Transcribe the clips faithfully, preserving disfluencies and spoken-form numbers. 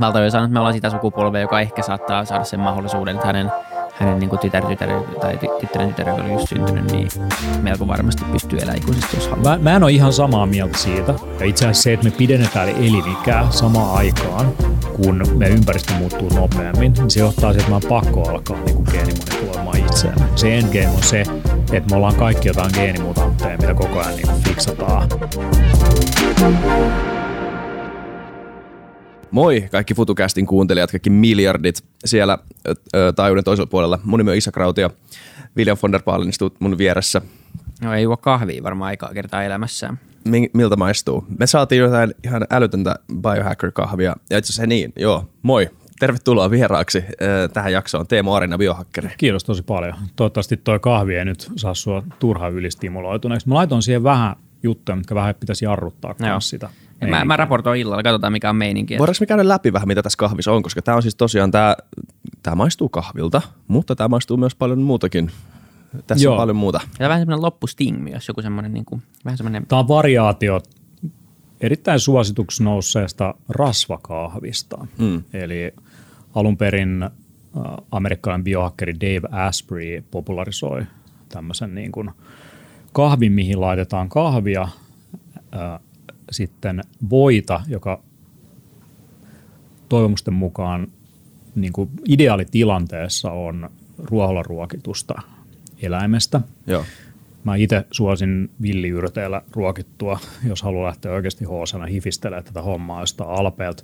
Valta on jo sanonut, että me ollaan sitä sukupolvea, joka ehkä saattaa saada sen mahdollisuuden, että hänen, hänen niin kuin tytär, tytär, tai tyttären tytär, joka oli just syntynyt, niin melko varmasti pystyy elämään ikuisesti, jos haluaa. Mä, mä en ole ihan samaa mieltä siitä. Ja itse asiassa se, että me pidennetään elinikää samaan aikaan, kun meidän ympäristö muuttuu nopeammin, niin se johtaa siihen, että mä oon pakko alkaa niin geenimuunteloimaan itseään. Se endgame on se, että me ollaan kaikki jotain geenimuutantteja, mitä koko ajan niin fiksataan. Moi kaikki FutuCastin kuuntelijat, kaikki miljardit siellä ö, taajuuden toisella puolella. Mun nimi on Isa Kraut ja William von der Baalen istuu mun vieressä. No ei juo kahvia varmaan aikaa kertaa elämässään. Min, miltä maistuu? Me saatiin jotain ihan älytöntä Biohacker-kahvia. Ja itse asiassa niin, joo, moi. Tervetuloa vieraaksi ö, tähän jaksoon. Teemu Arina, biohakkeri. Kiitos tosi paljon. Toivottavasti toi kahvi ei nyt saa sua turhaan ylistimuloituneeksi. Mä laitan siihen vähän juttuja, mitkä vähän pitäisi jarruttaa kanssa sitä. Mä, mä raportoin illalla, katsotaan mikä on meininki. Voidaanko me käydä läpi vähän mitä tässä kahvissa on, koska tää on siis tosiaan, tää, tää maistuu kahvilta, mutta tää maistuu myös paljon muutakin. Tässä Joo. on paljon muuta. Ja tää on vähän semmoinen loppustingi, jos joku semmoinen niin kuin, vähän semmoinen. Tää on variaatio erittäin suosituksi nousseesta rasvakahvista. Mm. Eli alun perin äh, amerikkalainen biohakkeri Dave Asprey popularisoi tämmöisen niin kuin kahvin, mihin laitetaan kahvia, äh, sitten voita, joka toivomusten mukaan niin kuin ideaalitilanteessa on ruoholaruokitusta eläimestä. Joo. Mä itse suosin villiyrteillä ruokittua, jos haluaa lähteä oikeasti hoosana hifistelemään tätä hommaa jostain alpeelta.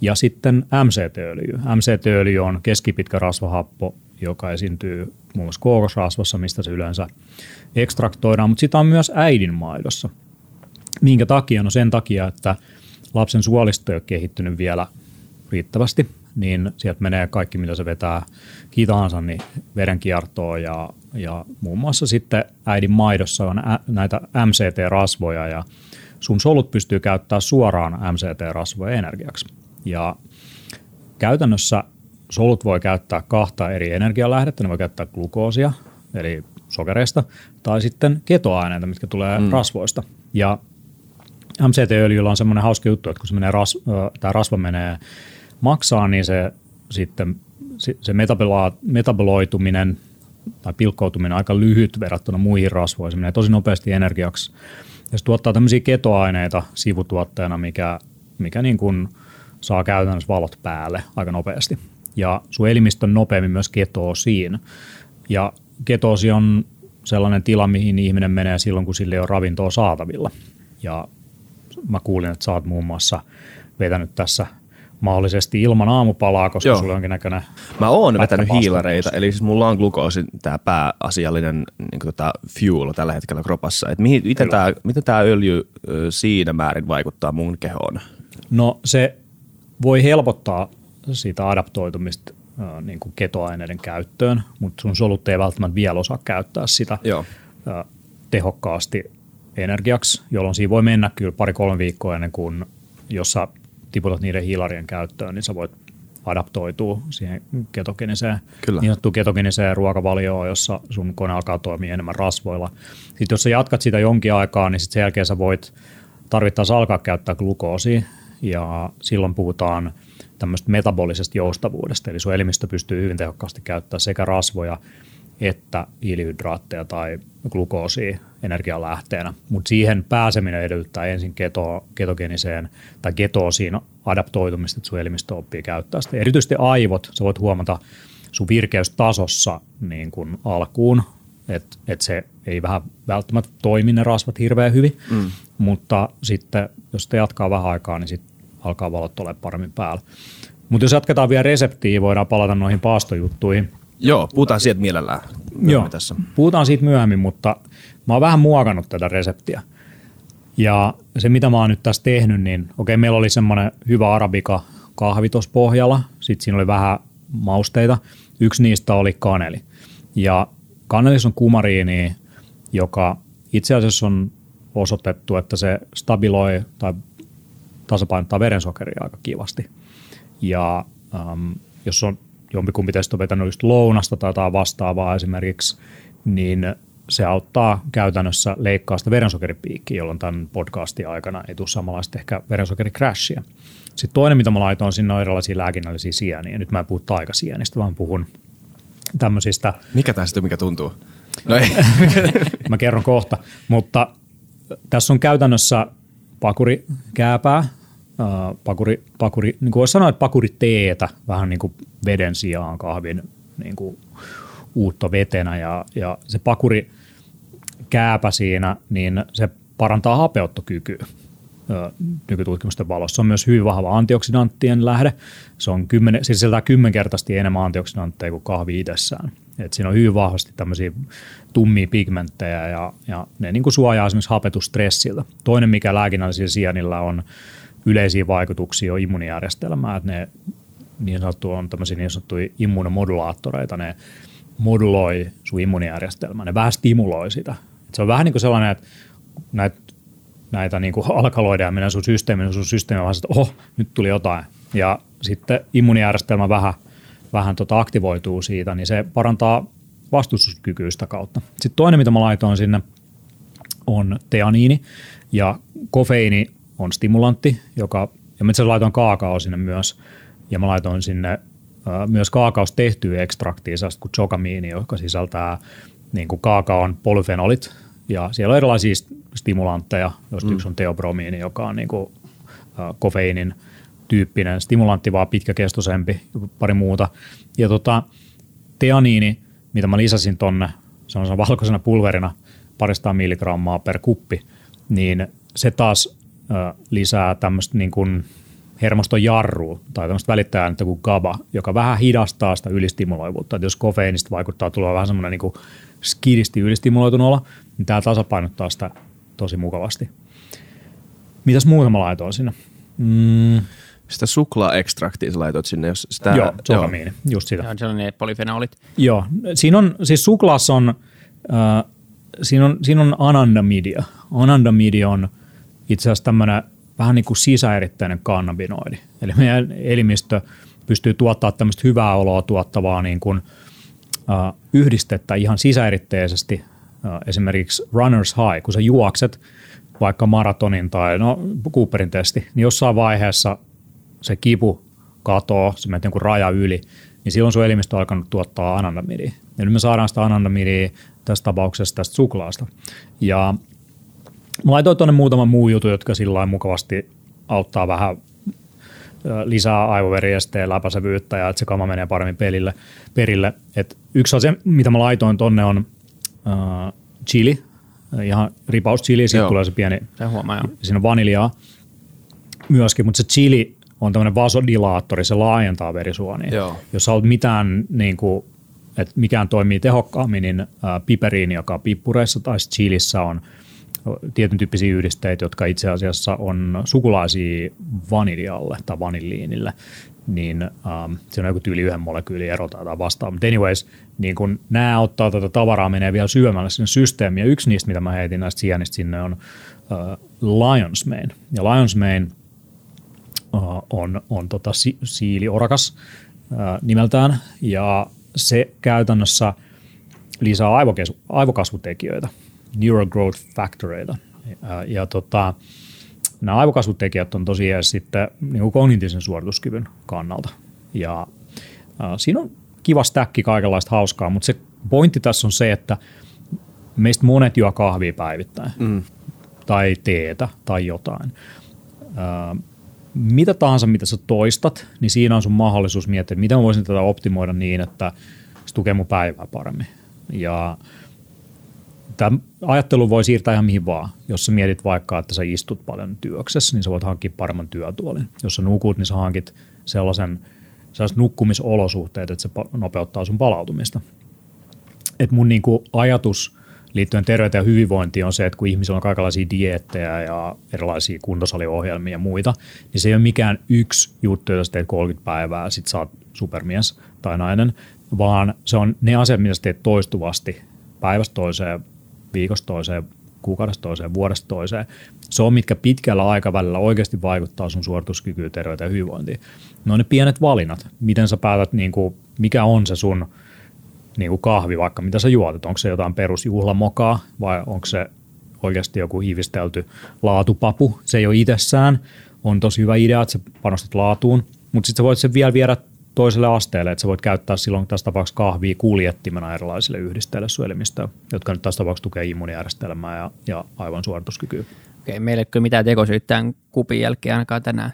Ja sitten M C T-öljy. M C T-öljy on keskipitkä rasvahappo, joka esiintyy muun muassa kookosrasvassa, mistä se yleensä ekstraktoidaan, mutta sitä on myös äidinmaidossa. Minkä takia? No sen takia, että lapsen suolisto ei ole kehittynyt vielä riittävästi, niin sieltä menee kaikki, mitä se vetää kitaansa, niin verenkiertoon ja, ja muun muassa sitten äidin maidossa on ä, näitä M C T-rasvoja ja sun solut pystyy käyttämään suoraan M C T-rasvoja energiaksi. Ja käytännössä solut voi käyttää kahta eri energialähdettä, ne voi käyttää glukoosia, eli sokereista, tai sitten ketoaineita, mitkä tulee mm. rasvoista. Ja M C T-öljyllä on semmoinen hauska juttu, että kun se menee ras, tämä rasva menee maksaan, niin se, sitten, se metaboloituminen tai pilkkoutuminen on aika lyhyt verrattuna muihin rasvoihin. Se menee tosi nopeasti energiaksi. Ja se tuottaa tämmöisiä ketoaineita sivutuotteena, mikä, mikä niin kuin saa käytännössä valot päälle aika nopeasti. Ja sun elimistö on nopeammin myös ketoosiin. Ja ketoosi on sellainen tila, mihin ihminen menee silloin, kun sille ei ole ravintoa saatavilla. Ja mä kuulin, että sä oot muun muassa vetänyt tässä mahdollisesti ilman aamupalaa, koska Joo. sulla on jonkinnäköinen. Mä oon vetänyt hiilareita, eli siis mulla on glukoosi, tämä pääasiallinen niin tota, fuel tällä hetkellä kropassa. Et mihin, miten tää, miten tää öljy siinä määrin vaikuttaa mun kehoon? No se voi helpottaa sitä adaptoitumista niin kuin ketoaineiden käyttöön, mutta sun solut ei välttämättä vielä osaa käyttää sitä Joo. tehokkaasti energiaksi, jolloin siinä voi mennä kyllä pari-kolme viikkoa ennen kuin, jos sä tiputat niiden hiilarien käyttöön, niin sä voit adaptoitua siihen ketogeniseen, kyllä. niin sanottuun ketogeniseen ruokavalioon, jossa sun kone alkaa toimia enemmän rasvoilla. Sitten jos sä jatkat sitä jonkin aikaa, niin sitten sen jälkeen sä voit tarvittaessa alkaa käyttää glukoosia, ja silloin puhutaan tämmöistä metabolisesta joustavuudesta, eli sun elimistö pystyy hyvin tehokkaasti käyttämään sekä rasvoja että hiilihydraatteja tai glukoosia energialähteenä, mutta siihen pääseminen edellyttää ensin keto, ketogeniseen tai ketoosiin adaptoitumista, että sun elimistö oppii käyttää sitä. Erityisesti aivot, sä voit huomata sun virkeystasossa niin kun alkuun, että et se ei vähän välttämättä toimi ne rasvat hirveän hyvin, mm. mutta sitten jos sitä jatkaa vähän aikaa, niin sitten alkaa valot olemaan paremmin päällä. Mutta jos jatketaan vielä reseptiin, voidaan palata noihin paastojuttuihin. Joo, puhutaan siitä mielellään. Joo, tässä. puhutaan siitä myöhemmin, mutta mä oon vähän muokannut tätä reseptiä. Ja se, mitä mä oon nyt tässä tehnyt, niin okei, meillä oli semmoinen hyvä arabika kahvi tuossa pohjalla. Sitten siinä oli vähän mausteita. Yksi niistä oli kaneli. Ja kanelissa on kumariini, joka itse asiassa on osoitettu, että se stabiloi tai tasapainottaa verensokeria aika kivasti. Ja äm, jos on jompikumpi teistä on vetänyt just lounasta tai jotain vastaavaa esimerkiksi, niin se auttaa käytännössä leikkaa sitä verensokeripiikkiä, jolloin tämän podcastin aikana ei tule samanlaista ehkä verensokerikrashia. Sitten toinen, mitä mä laitoin sinne, on erilaisia lääkinnällisiä sieniä. Nyt mä en puhu taikasienistä, vaan puhun tämmöisistä. Mikä tämä sitten, mikä tuntuu? No ei. Mä kerron kohta, mutta tässä on käytännössä pakurikääpää, pakuri, pakuri, niin kuin voisi sanoa, että pakuriteetä vähän niin kuin veden sijaan kahvin niin kuin uutta vetenä ja, ja se pakurikääpä siinä, niin se parantaa hapeuttokykyä nykytutkimusten valossa. Se on myös hyvin vahva antioksidanttien lähde. Se on kymmenen, siis sieltä kymmenkertaisesti enemmän antioksidantteja kuin kahvi itsessään. Et siinä on hyvin vahvasti tämmöisiä tummia pigmenttejä ja, ja ne niin kuin suojaa esimerkiksi hapetusstressiltä. Toinen, mikä lääkinnällisillä sienillä on yleisiä vaikutuksia, on immuunijärjestelmää. Et ne niin sanottuja on tämmöisiä niin sanottuja immuunomodulaattoreita. Ne moduloi sun immuunijärjestelmää. Ne vähän stimuloi sitä. Et se on vähän niin kuin sellainen, että näitä näitä niin kuin alkaloideja mennään sun systeemiin, sun systeemi vaan, että oh, nyt tuli jotain. Ja sitten immuunijärjestelmä vähän, vähän tota aktivoituu siitä, niin se parantaa vastustuskykyä sitä kautta. Sitten toinen, mitä mä laitoin sinne, on teaniini. Ja kofeiini on stimulantti, joka, ja mä itse asiassa laitoin kaakao sinne myös. Ja mä laitoin sinne äh, myös kaakaosta tehtyä ekstraktia, sellaista kuin chokamiini, joka sisältää niin kuin kaakaon polyfenolit. Ja siellä on erilaisia stimulantteja, jos mm. yksi on teobromiini, joka on niin kuin kofeiinin tyyppinen stimulantti, vaan pitkäkestoisempi, pari muuta. Ja tota, teaniini, mitä mä lisäsin tonne sellaisena valkoisena pulverina, parista milligrammaa per kuppi, niin se taas äh, lisää tämmöistä niin kuin hermoston jarrua tai tämmöistä välittäjäainetta kuin GABA, joka vähän hidastaa sitä ylistimuloivuutta. Et jos kofeiinista vaikuttaa, tulee vähän semmoinen niin kuin skidisti ylistimuloitun olo, niin tämä tasapainottaa sitä tosi mukavasti. Mitäs muuta mä laitoin sinne? Mm. Sitä suklaaekstraktia sä laitoit sinne. Jos sitä, joo, sokamiini, just sitä. Joo, se on ne polyfenolit. Joo, siinä on, siis suklaassa on, äh, siinä on, siinä on anandamidia. Anandamidia on itse asiassa tämmöinen vähän niin kuin sisäeritteinen kannabinoidi. Eli meidän elimistö pystyy tuottaa tämmöistä hyvää oloa tuottavaa niin kuin, äh, yhdistettä ihan sisäeritteisesti. Esimerkiksi runner's high, kun sä juokset vaikka maratonin tai no Cooperin testi, niin jossain vaiheessa se kipu katoo, se menet jonkun raja yli, niin silloin sun elimistö on alkanut tuottaa anandamidia. Ja nyt me saadaan sitä anandamidia tässä tapauksessa tästä suklaasta. Ja mä laitoin tuonne muutama muu jutu, jotka sillä mukavasti auttaa vähän lisää aivoveriesteen läpäisevyyttä ja että se kama menee paremmin pelille, perille. Et yksi asia, mitä mä laitoin tonne on chili, ihan ripaus chili, siitä tulee se pieni, se huomaa, siinä on vaniljaa myöskin, mutta se chili on tämmöinen vasodilaattori, se laajentaa verisuonia. Joo. Jos sä olet mitään, niin kuin, että mikään toimii tehokkaammin, niin piperiini, joka on pippureissa tai chilissä on tietyn tyyppisiä yhdisteitä, jotka itse asiassa on sukulaisia vaniljalle tai vanilliinille, niin ähm, se on joku tyyli yhden molekyyli erotaan tai vastaan. But anyways, niin kun nämä ottaa tätä tavaraa, menee vielä syvemmälle sinne systeemiin. Ja yksi niistä, mitä mä heitin näistä sienistä sinne, on äh, lion's mane. Ja lion's mane äh, on, on tota si- siiliorakas äh, nimeltään, ja se käytännössä lisää aivokes- aivokasvutekijöitä, neural growth factoreita. Ja, ja tota... Nämä aivokasvutekijät on tosiaan sitten niin kuin kognitiivisen suorituskyvyn kannalta. Ja äh, siinä on kiva stäkki kaikenlaista hauskaa, mutta se pointti tässä on se, että meistä monet juo kahvia päivittäin mm. tai teetä tai jotain. Äh, mitä tahansa, mitä sä toistat, niin siinä on sun mahdollisuus miettiä, että miten voisin tätä optimoida niin, että se tukee mun päivää paremmin. Ja tämä ajattelu voi siirtää ihan mihin vaan. Jos sä mietit vaikka, että sä istut paljon työksessä, niin sä voit hankkia paremman työtuolin. Jos sä nukut, niin sä hankit sellaisen, sellaiset nukkumisolosuhteet, että se nopeuttaa sun palautumista. Et mun niinku ajatus liittyen terveyteen ja hyvinvointiin on se, että kun ihmisillä on kaikenlaisia dieettejä ja erilaisia kuntosaliohjelmia ja muita, niin se ei ole mikään yksi juttu, jos teet kolmekymmentä päivää ja sit sä oot supermies tai nainen, vaan se on ne asiat, mitä sä teet toistuvasti päivästä toiseen, viikosta toiseen, kuukaudesta toiseen, vuodesta toiseen. Se on, mitkä pitkällä aikavälillä oikeasti vaikuttaa sun suorituskykyyn, terveyteen ja hyvinvointiin. Ne on ne pienet valinnat, miten sä päätät, niin kuin, mikä on se sun niin kuin kahvi vaikka, mitä sä juotat, onko se jotain perusjuhlamokaa vai onko se oikeasti joku hiivistelty laatupapu, se ei ole itsessään, on tosi hyvä idea, että sä panostat laatuun, mutta sitten sä voit sen vielä viedä toiselle asteelle, että sä voit käyttää silloin tässä tapauksessa kahvia kuljettimena erilaisille yhdisteille sun elimistöä, jotka nyt tässä tapauksessa tukee immuunijärjestelmää ja, ja aivan suorituskykyä. Okei, meillä ei ole mitään tekosyyttä kupin jälkeen ainakaan tänään.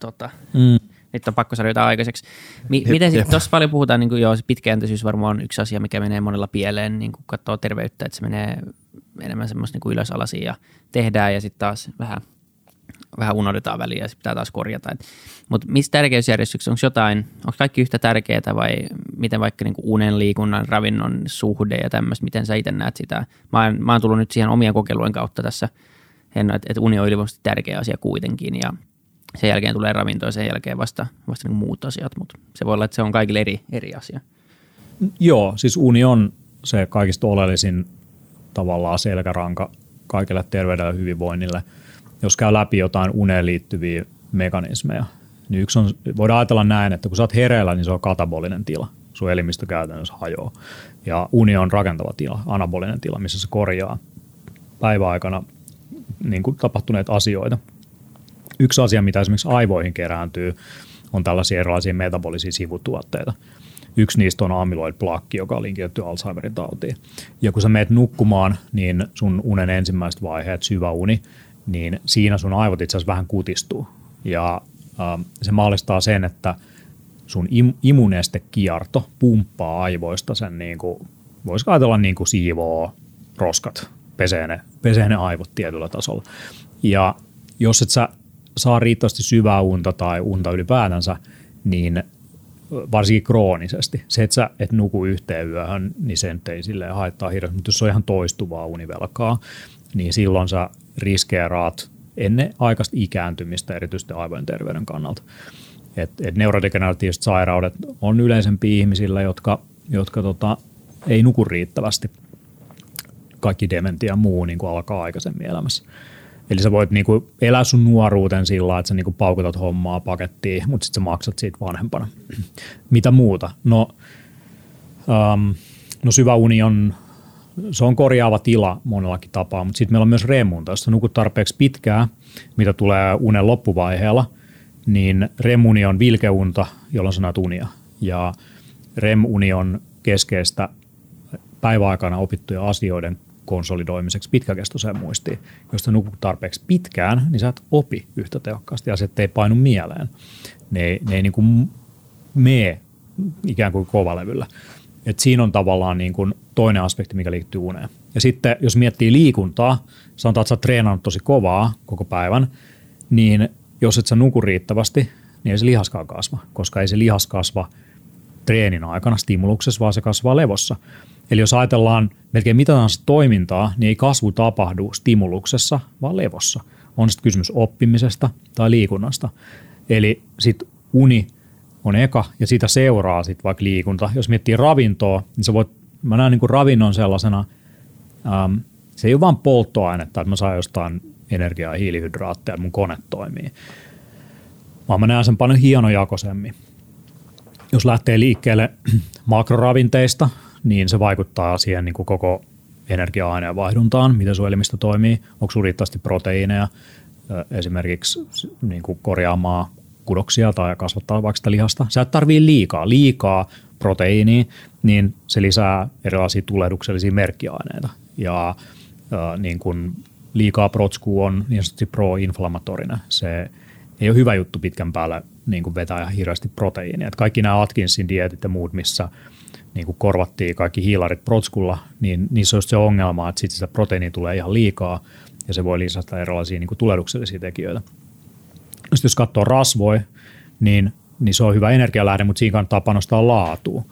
Tota, mm. Nyt on pakko saada jotain aikaiseksi. Mi- miten sitten tuossa paljon puhutaan, niin kuin joo, pitkäjänteisyys varmaan on yksi asia, mikä menee monella pieleen, niin kun katsoo terveyttä, että se menee enemmän semmoista niin ylösalasiin ja tehdään ja sitten taas vähän, vähän unohdetaan väliin ja sitten pitää taas korjata. Mutta missä tärkeysjärjestyksessä, onko jotain, onko kaikki yhtä tärkeää vai miten vaikka niin kuin unen, liikunnan, ravinnon suhde ja tämmöistä, miten sä itse näet sitä? Mä oon, mä oon tullut nyt siihen omien kokeilujen kautta tässä, että et uni on ylivoimaisesti tärkeä asia kuitenkin ja sen jälkeen tulee ravintoa ja sen jälkeen vasta, vasta niin kuin muut asiat, mutta se voi olla, että se on kaikille eri, eri asia. Joo, siis uni on se kaikista oleellisin tavallaan selkäranka kaikille terveydelle ja hyvinvoinnille. Jos käy läpi jotain uneen liittyviä mekanismeja, niin yksi on, voidaan ajatella näin, että kun sä oot hereillä, niin se on katabolinen tila. Sun elimistö käytännössä hajoaa. Ja uni on rakentava tila, anabolinen tila, missä se korjaa päiväaikana niin kuin tapahtuneet asioita. Yksi asia, mitä esimerkiksi aivoihin kerääntyy, on tällaisia erilaisia metabolisia sivutuotteita. Yksi niistä on amyloid-plakki, joka on linkitetty Alzheimerin tautiin. Ja kun sä meet nukkumaan, niin sun unen ensimmäiset vaiheet, syvä uni, niin siinä sun aivot itse asiassa vähän kutistuu. Ja ähm, se mahdollistaa sen, että sun im- immunestekierto pumppaa aivoista sen, niin kuin, voisiko ajatella niin kuin siivoo roskat, pesee ne, pesee ne aivot tietyllä tasolla. Ja jos et sä saa riittävästi syvää unta tai unta ylipäätänsä, niin varsinkin kroonisesti. Se, että sä et nuku yhteen yöhön, niin sen ei silleen haittaa hirveästi. Mutta jos on ihan toistuvaa univelkaa, niin silloin sä riskeeraat ennen aikaista ikääntymistä, erityisesti aivojen terveyden kannalta. Et, et neurodegeneratiiviset sairaudet on yleisempiä ihmisillä, jotka, jotka tota, ei nuku riittävästi. Kaikki dementia ja muu niin kuin alkaa aikaisemmin elämässä. Eli sä voit niinku elää sun nuoruuten sillä lailla, että sä niinku paukutat hommaa pakettiin, mutta sitten sä maksat siitä vanhempana. Mitä muuta? No, ähm, no syvä uni on, se on korjaava tila monellakin tapaa, mutta sitten meillä on myös remunta. Jos sä nukut tarpeeksi pitkään, mitä tulee unen loppuvaiheella, niin remuni on vilkeunta, jolloin sä näet unia. Ja remuni on keskeistä päiväaikana opittuja asioiden konsolidoimiseksi pitkäkestoiseen muistiin. Jos sä nukut tarpeeksi pitkään, niin sä et opi yhtä tehokkaasti. Asiat ei painu mieleen. Ne, ne ei niin kuin mee ikään kuin kovalevyllä. Et siinä on tavallaan niin kuin toinen aspekti, mikä liittyy uneen. Ja sitten jos miettii liikuntaa, sanotaan, että sä oot treenannut tosi kovaa koko päivän, niin jos et sä nuku riittävästi, niin ei se lihaskaan kasva, koska ei se lihas kasva treenin aikana stimuluksessa, vaan se kasvaa levossa. Eli jos ajatellaan melkein mitä tahansa toimintaa, niin ei kasvu tapahdu stimuluksessa, vaan levossa. On sitten kysymys oppimisesta tai liikunnasta. Eli sitten uni on eka ja sitä seuraa sitten vaikka liikunta. Jos miettii ravintoa, niin sä voit, mä näen niin kuin ravinnon sellaisena, äm, se ei ole vaan polttoainetta, että mä saan jostain energiaa ja hiilihydraatteja, mun kone toimii. Vaan mä näen sen paljon hienojakoisemmin. Jos lähtee liikkeelle makroravinteista, niin se vaikuttaa siihen niin kuin koko energia-aineen vaihduntaan, miten sun elimistö toimii, onko sun riittävästi proteiineja, esimerkiksi niin kuin korjaamaan kudoksia tai kasvattaa vaikka sitä lihasta. Sä et tarvii liikaa, liikaa proteiinia, niin se lisää erilaisia tulehduksellisia merkkiaineita. Ja äh, niin kuin liikaa protskua on niin sanotusti pro-inflammatorinen. Se ei ole hyvä juttu pitkän päälle niin kuin vetää ihan hirveästi proteiinia. Et kaikki nämä Atkinsin dietit ja muut, missä niin kuin korvattiin kaikki hiilarit protskulla, niin niissä on just se ongelma, että sitten sitä proteiinia tulee ihan liikaa ja se voi lisätä erilaisia niin kuin tulehduksellisia tekijöitä. Sitten jos katsoo rasvoja, niin, niin se on hyvä energialähde, mutta siinä kannattaa panostaa laatuun.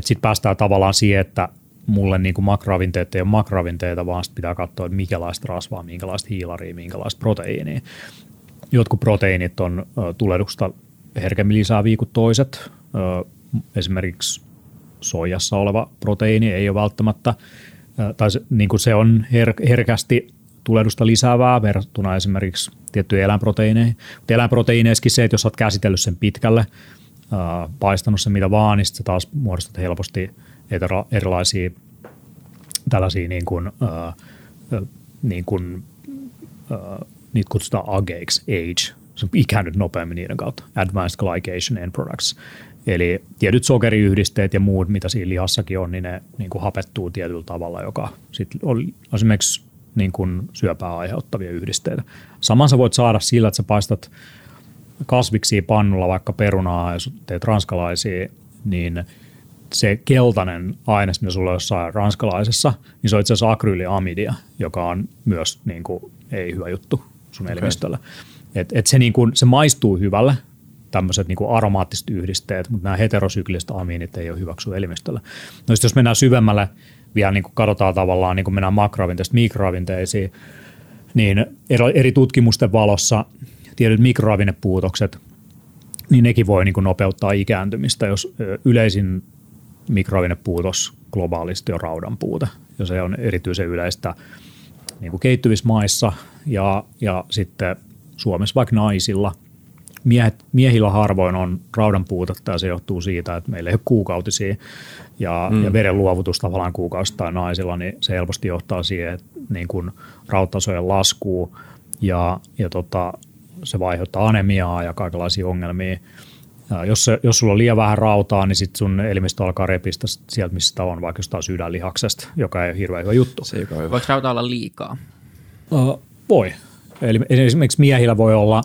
Sitten päästään tavallaan siihen, että mulle niin kuin makroravinteet ei ole makroravinteita, vaan pitää katsoa, että minkälaista rasvaa, minkälaista hiilaria, minkälaista proteiinia. Jotkut proteiinit on tulehduksesta herkemmin lisääviä kuin toiset. Esimerkiksi soijassa oleva proteiini ei ole välttämättä, tai se, niin kuin se on her- herkästi tulehdusta lisäävää verrattuna esimerkiksi tiettyihin eläinproteiineihin. Mutta eläinproteiineissakin se, että jos olet käsitellyt sen pitkälle, paistanut sen mitä vaan, niin sitten taas muodostat helposti näitä erilaisia tällaisia niin kuin, äh, niin kuin, äh, niitä kutsutaan ageiksi, age, se ikä nyt nopeammin niiden kautta, advanced glycation end products. Eli tietyt sokeriyhdisteet ja muut, mitä siinä lihassakin on, niin ne niin kuin hapettuu tietyllä tavalla, joka sitten on esimerkiksi niin kuin syöpää aiheuttavia yhdisteitä. Saman sä voit saada sillä, että sä paistat kasviksia pannulla vaikka perunaa ja teet ranskalaisia, niin se keltainen aines, mitä sulla on jossain ranskalaisessa, niin se on itse asiassa akryyliamidia, joka on myös niin kuin, ei hyvä juttu sun okay. elimistöllä. Et, et se, niin kuin, se maistuu hyvällä, tämmöiset niin kuin aromaattiset yhdisteet, mutta nämä heterosykliset amiinit ei ole hyväksyä elimistöllä. No jos mennään syvemmälle, vielä niin kuin katsotaan tavallaan, niin kuin mennään makroravinteista mikroravinteisiin, niin eri tutkimusten valossa tietyt mikroravinnepuutokset, niin nekin voi niin kuin nopeuttaa ikääntymistä. Jos yleisin mikroravinnepuutos globaalisti on raudan puute, ja se on erityisen yleistä niin kuin kehittyvissä maissa ja, ja sitten Suomessa vaikka naisilla. Miehet, miehillä harvoin on raudan puutetta ja se johtuu siitä, että meillä ei ole kuukautisia ja, mm. ja veren luovutus tavallaan kuukausittain naisilla, niin se helposti johtaa siihen, että niin kuin rautatasojen laskuu ja, ja tota, se aiheuttaa anemiaa ja kaikenlaisia ongelmia. Ja jos, se, jos sulla on liian vähän rautaa, niin sit sun elimistö alkaa repistä sieltä, missä sitä on, vaikka jostain sydänlihaksesta, joka ei ole hirveän hyvä juttu. Se, voiko rautaa olla liikaa? Uh, voi. Eli esimerkiksi miehillä voi olla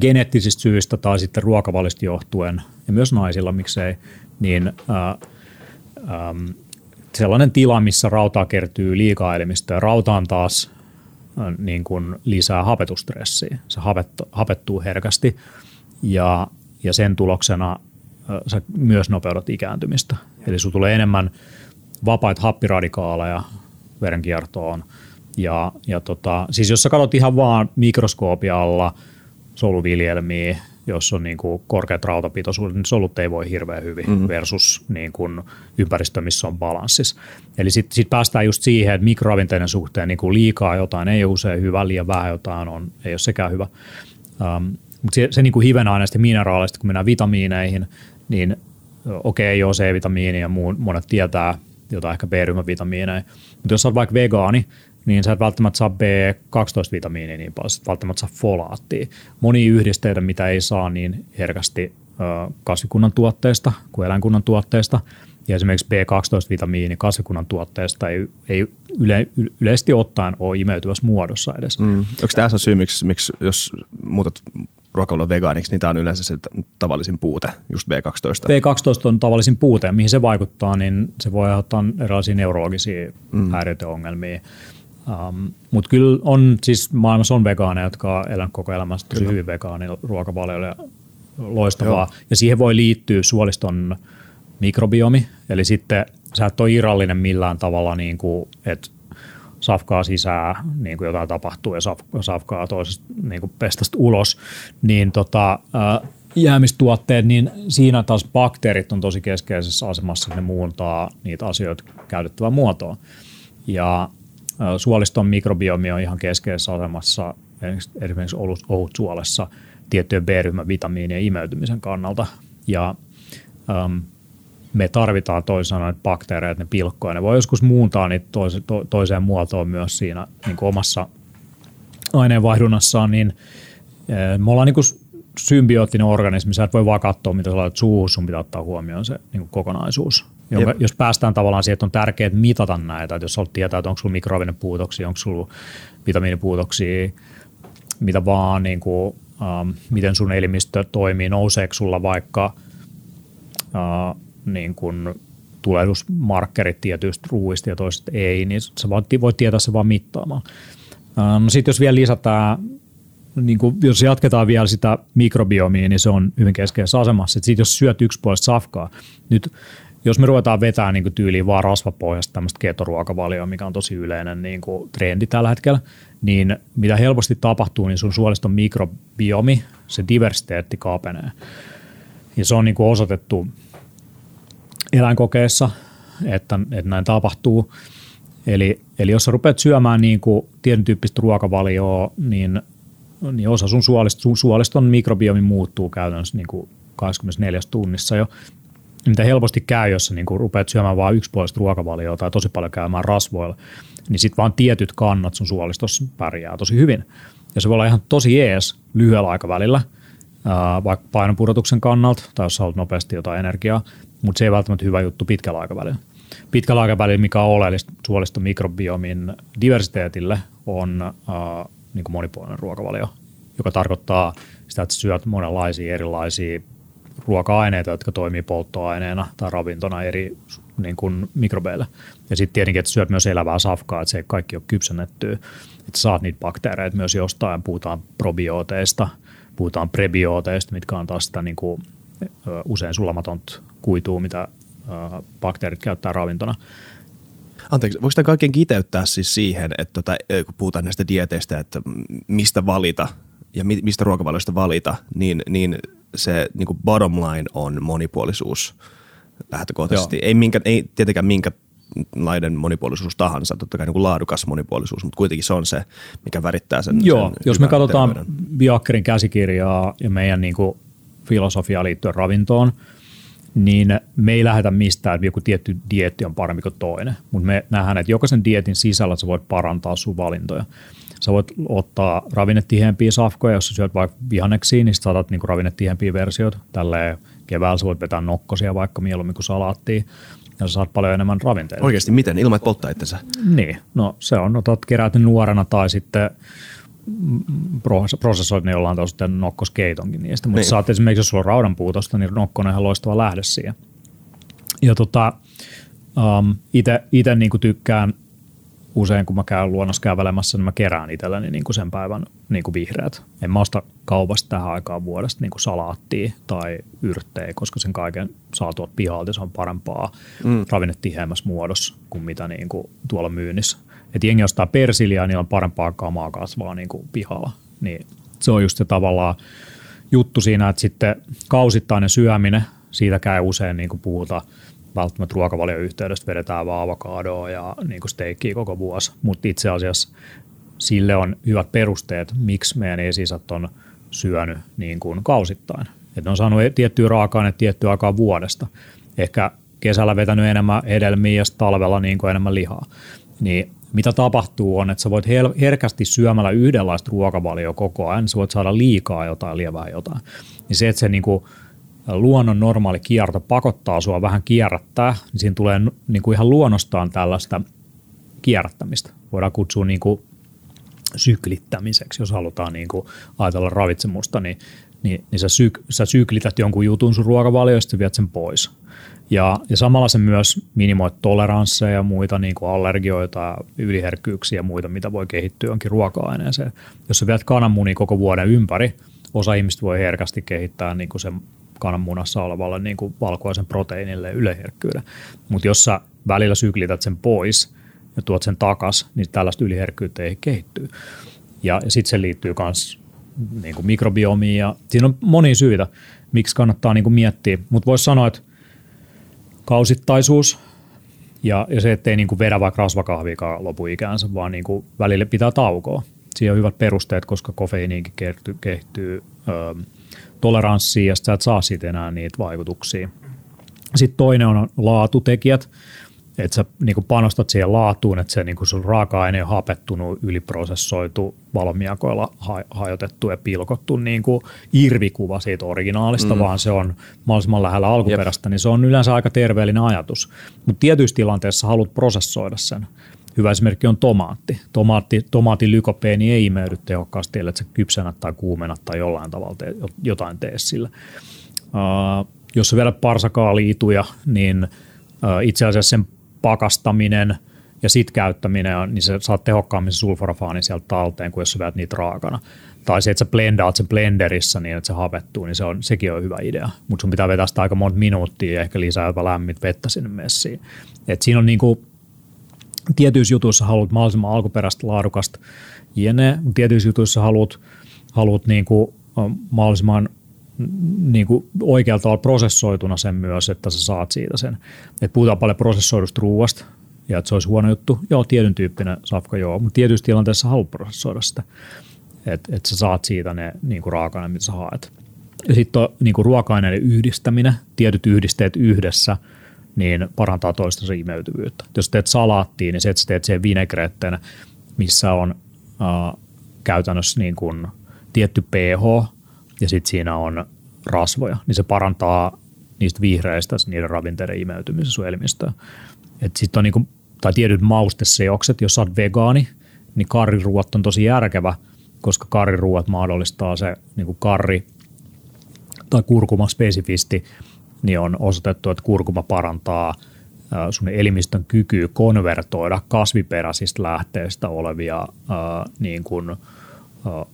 geneettisistä syistä tai sitten ruokavalista johtuen, ja myös naisilla miksei, niin ää, ää, sellainen tila, missä rautaa kertyy liikaa elimistöä. Rautaan taas ää, niin kuin lisää hapetustressiä. Se hapet, hapettuu herkästi, ja, ja sen tuloksena ää, sä myös nopeudat ikääntymistä. Eli sun tulee enemmän vapaita happiradikaaleja verenkiertoon. Ja, ja tota, siis jos sä katsot ihan vaan mikroskoopialla soluviljelmiä, jos on niin kuin korkeat rautapitoisuudet, niin solut ei voi hirveän hyvin mm-hmm. versus niin kuin ympäristö, missä on balanssissa. Eli sitten sit päästään just siihen, että mikroravinteiden suhteen niin kuin liikaa jotain ei ole usein hyvä, liian vähän jotain on, ei ole sekään hyvä. Ähm, mutta se, se niin kuin hivenaineista ja mineraaleista, kun mennään vitamiineihin, niin okei, okay, joo, C-vitamiini ja muun, monet tietää jotain ehkä B-ryhmävitamiineja. Mutta jos sä oot vaikka vegaani, niin sä et välttämättä saa B kaksitoista vitamiinia niin paljon, sä et välttämättä saa folaattia. Monia yhdisteitä, mitä ei saa niin herkästi kasvikunnan tuotteista kuin eläinkunnan tuotteista. Ja esimerkiksi B kaksitoista vitamiini kasvikunnan tuotteista ei, ei yle, yleisesti ottaen ole imeytyvässä muodossa edes. Mm. Onko tämä se syy, miksi, miksi jos muutat ruokailua vegaaniksi, niin tämä on yleensä se tavallisin puute, just B kaksitoista? B kaksitoista on tavallisin puute, ja mihin se vaikuttaa, niin se voi aiheuttaa erilaisia neurologisia mm. häiriöongelmia. Um, Mutta kyllä on, siis maailmassa on vegaaneja, jotka on elänyt koko elämänsä tosi hyvin vegaanilla ruokavalioilla, loistavaa. Joo. Ja siihen voi liittyä suoliston mikrobiomi, eli sitten sä et ole irrallinen millään tavalla, niin kuin, että safkaa sisään, niin kuin jotain tapahtuu ja safkaa toisesta niin pestästä ulos, niin tota, jäämistuotteet, niin siinä taas bakteerit on tosi keskeisessä asemassa, ne muuntaa niitä asioita käytettävään muotoon. Ja suoliston mikrobiomi on ihan keskeisessä asemassa esimerkiksi ohutsuolessa tiettyjen B-ryhmävitamiinien imeytymisen kannalta. Ja, äm, me tarvitaan toisaalta näitä bakteereita, ne pilkkoja. Ne voi joskus muuntaa niitä toise, to, toiseen muotoon myös siinä niin kuin omassa aineenvaihdunnassaan. Niin, ä, me ollaan niin kuin symbioottinen organismi. Sä et voi vaan katsoa, mitä sä laitat suuhun. Sun pitää ottaa huomioon se niin kuin kokonaisuus. Jonka, jos päästään tavallaan siihen, että on tärkeää mitata näitä, että jos sä olet tietää, että onko sulla mikroravinnepuutoksia, onko sulla vitamiinipuutoksia, mitä vaan, niin kuin, ähm, miten sun elimistö toimii, nouseeko sulla vaikka äh, niin kuin tulehdusmarkkerit tietyistä ruuista ja toisista ei, niin sä voit tietää se vaan mittaamaan. Äh, no sitten jos vielä lisätään, niin kuin, jos jatketaan vielä sitä mikrobiomia, niin se on hyvin keskeisessä asemassa. Sitten jos syöt yksipuolista safkaa, nyt jos me ruvetaan vetämään niin tyyliin vaan rasvapohjasta tämmöistä ketoruokavalioa, mikä on tosi yleinen niin kuin trendi tällä hetkellä, niin mitä helposti tapahtuu, niin sun suoliston mikrobiomi, se diversiteetti kaapenee. Ja se on niin kuin osoitettu eläinkokeissa, että, että näin tapahtuu. Eli, eli jos sä rupeat syömään niin kuin tietyn tyyppistä ruokavalioa, niin, niin osa sun, suolist, sun suoliston mikrobiomi muuttuu käytännössä niin kuin kaksikymmentäneljä tunnissa jo. mitä helposti käy, jos sä niinku rupeat syömään vaan yksipuolista ruokavalioa tai tosi paljon käymään rasvoilla, niin sitten vaan tietyt kannat sun suolistossa pärjää tosi hyvin. Ja se voi olla ihan tosi ees lyhyellä aikavälillä, vaikka painonpudotuksen kannalta tai jos sä haluat nopeasti jotain energiaa, mutta se ei välttämättä hyvä juttu pitkällä aikavälillä. Pitkällä aikavälillä, mikä on oleellista suoliston mikrobiomin diversiteetille, on äh, niin kuin monipuolinen ruokavalio, joka tarkoittaa sitä, että syöt monenlaisia erilaisia ruoka-aineita, jotka toimii polttoaineena tai ravintona eri niin kuin mikrobeille. Ja sitten tietenkin, että syöt myös elävää safkaa, että se ei kaikki ole kypsennettyä, että saat niitä bakteereita myös jostain. Puhutaan probiooteista, puhutaan prebiooteista, mitkä on taas sitä niin kuin, usein sulamatonta kuitua, mitä bakteerit käyttää ravintona. Anteeksi, voiko tämä kaiken kiteyttää siis siihen, että tuota, kun puhutaan näistä dieteistä, että mistä valita ja mistä ruokavaliosta valita, niin, niin se niin kuin bottom line on monipuolisuus lähtökohtaisesti. Ei, minkä, ei tietenkään minkälainen monipuolisuus tahansa, totta kai niin kuin laadukas monipuolisuus, mutta kuitenkin se on se, mikä värittää sen. Joo, sen jos me katsotaan terveyden. Biohackerin käsikirjaa ja meidän niin kuin filosofiaa liittyen ravintoon, niin me ei lähdetä mistään, että joku tietty dieetti on parempi kuin toinen. Mutta me nähdään, että jokaisen dieetin sisällä sä voit parantaa sun valintoja. Sä voit ottaa ravinnetiheempiä safkoja, jos sä syöt vaikka vihanneksiin, niin sä saatat niinku ravinnetiheempiä versioita. Tälleen keväällä sä voit vetää nokkosia vaikka mieluummin kuin salaattia, ja sä saat paljon enemmän ravinteita. Oikeasti miten? Ilman, että polttaa itsensä? Niin, no se on, otat keräät ne nuorena tai sitten prosessoit ne jollain taas sitten nokkoskeitonkin niistä, mutta niin. Saat esimerkiksi, jos sulla on raudanpuutosta, niin nokko on ihan loistava lähde siihen. Ja tota, um, ite, ite niinku tykkään usein, kun mä käyn luonnossa kävelemässä, niin mä kerään itselleni niinku sen päivän niinku vihreät. En mä osta kaupasta tähän aikaan vuodesta niinku salaattia tai yrttejä, koska sen kaiken saa tuolta pihalta, se on parempaa mm. ravinnetiheemmässä muodossa kuin mitä niinku tuolla myynnissä. Että jengi ostaa persiljaa, niillä on parempaa kamaa kasvaa niin kuin pihalla. Niin se on just se tavallaan juttu siinä, että sitten kausittainen syöminen, siitä käy usein niin kuin puhuta, välttämättä ruokavalion yhteydestä vedetään vaan avokadoa ja niin kuin steikkiä koko vuosi. Mutta itse asiassa sille on hyvät perusteet, miksi meidän esisät on syönyt niin kuin kausittain. Että ne on saanut tiettyä raaka-ainetta tiettyä aikaa vuodesta. Ehkä kesällä vetänyt enemmän hedelmiä ja talvella niin kuin enemmän lihaa. Niin mitä tapahtuu on, että sä voit herkästi syömällä yhdenlaista ruokavalioa koko ajan, sä voit saada liikaa jotain, lievää jotain. Niin se, että se niinku luonnon normaali kierto pakottaa sua vähän kierrättää, niin siinä tulee niinku ihan luonnostaan tällaista kierrättämistä. Voidaan kutsua niinku syklittämiseksi, jos halutaan niinku ajatella ravitsemusta, niin, niin, niin sä, syk- sä syklität jonkun jutun sun ruokavalioista, sä viet sen pois. Ja, ja samalla se myös minimoit toleransseja ja muita niin kuin allergioita, yliherkkyyksiä ja muita, mitä voi kehittyä jonkin ruoka-aineeseen. Jos sä viet kananmunia koko vuoden ympäri, osa ihmistä voi herkästi kehittää niin kuin sen kananmunassa olevalle niin kuin valkuaisen proteiinille yliherkkyyden. Mutta jos sä välillä syklität sen pois ja tuot sen takas, niin tällaista yliherkkyyttä ei kehittyy. Ja, ja sitten se liittyy myös niin kuin mikrobiomiin. Ja siinä on monia syitä, miksi kannattaa niin kuin miettiä, mutta voisi sanoa, että kausittaisuus ja, ja se, ettei niin kuin vedä vaikka rasvakahviikaan lopu ikäänsä, vaan niin kuin välillä pitää taukoa. Siinä on hyvät perusteet, koska kofeiiniinkin kehtyy, kehtyy ö, toleranssiin ja sä et saa siitä enää niitä vaikutuksia. Sitten toinen on laatutekijät, että sä niin kuin panostat siihen laatuun, että se niin kuin sun raaka-aine on hapettunut, yliprosessoitu, valmiakoilla ha- hajotettu ja pilkottu niin kuin irvikuva siitä originaalista, mm. vaan se on mahdollisimman lähellä alkuperäistä, yep. Niin se on yleensä aika terveellinen ajatus. Mutta tietyissä tilanteissa haluat prosessoida sen. Hyvä esimerkki on tomaatti. Tomaatti, tomaatilykopeeni ei imeydy tehokkaasti, ellei sä kypsenät tai kuumenat tai jollain tavalla te- jotain tee sillä. Uh, jos sä vedät parsakaaliituja, niin uh, itse asiassa sen pakastaminen ja sit käyttäminen, niin sä saat tehokkaammin sulforafaanin sieltä talteen, kuin jos sä vedät niitä raakana. Tai se, että sä blendaat sen blenderissä niin, että se hapettuu, niin se on, sekin on hyvä idea. Mutta sun pitää vetää sitä aika monta minuuttia ja ehkä lisää jopa lämmintä vettä sinne messiin. Et siinä on niinku, tietyissä jutuissa haluat mahdollisimman alkuperäistä, laadukasta jene, mutta tietyissä jutuissa haluat, haluat niinku, mahdollisimman niin kuin oikealla tavalla prosessoituna sen myös, että sä saat siitä sen. Et puhutaan paljon prosessoidusta ruuasta ja että se olisi huono juttu. Joo, tietyn tyyppinen safka, joo, mutta tietyissä tilanteissa haluat prosessoida sitä, että et sä saat siitä ne niin kuin raaka-aineet, mitä sä haet. Ja sitten on niin kuin ruoka-aineiden yhdistäminen, tietyt yhdisteet yhdessä, niin parantaa toistensa imeytyvyyttä. Jos teet salaattiin, niin se, että sä teet siihen vinegretten, missä on äh, käytännössä niin kuin tietty pH ja sitten siinä on rasvoja, niin se parantaa niistä vihreistä niiden ravinteiden imeytymisen sun elimistöön. Et sit on niinku, tai tietyt mausteseokset, jos sä oot vegaani, niin karriruuat on tosi järkevä, koska karriruuat mahdollistaa se niinku karri tai kurkuma spesifisti, niin on osoitettu, että kurkuma parantaa sun elimistön kykyä konvertoida kasviperäisistä lähteistä olevia ää, niin kuin, ää,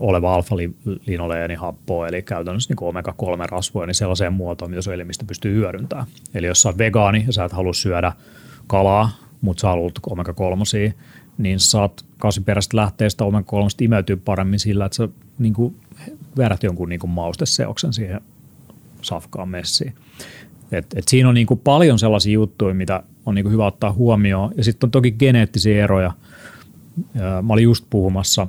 oleva alfa-linoleenihappoa, eli käytännössä niin omega kolme rasvoja, niin sellaiseen muotoon, mitä sun elimistö pystyy hyödyntämään. Eli jos sä oot vegaani ja sä et halua syödä kalaa, mutta sä haluat omega kolme, niin saat kasviperäisistä lähteistä omega kolme imeytyy paremmin sillä, että sä niin kuin verät jonkun niin kuin mausteseoksen siihen safkaan messiin. Et, et siinä on niin kuin paljon sellaisia juttuja, mitä on niin kuin hyvä ottaa huomioon. Ja sitten on toki geneettisiä eroja. Mä olin just puhumassa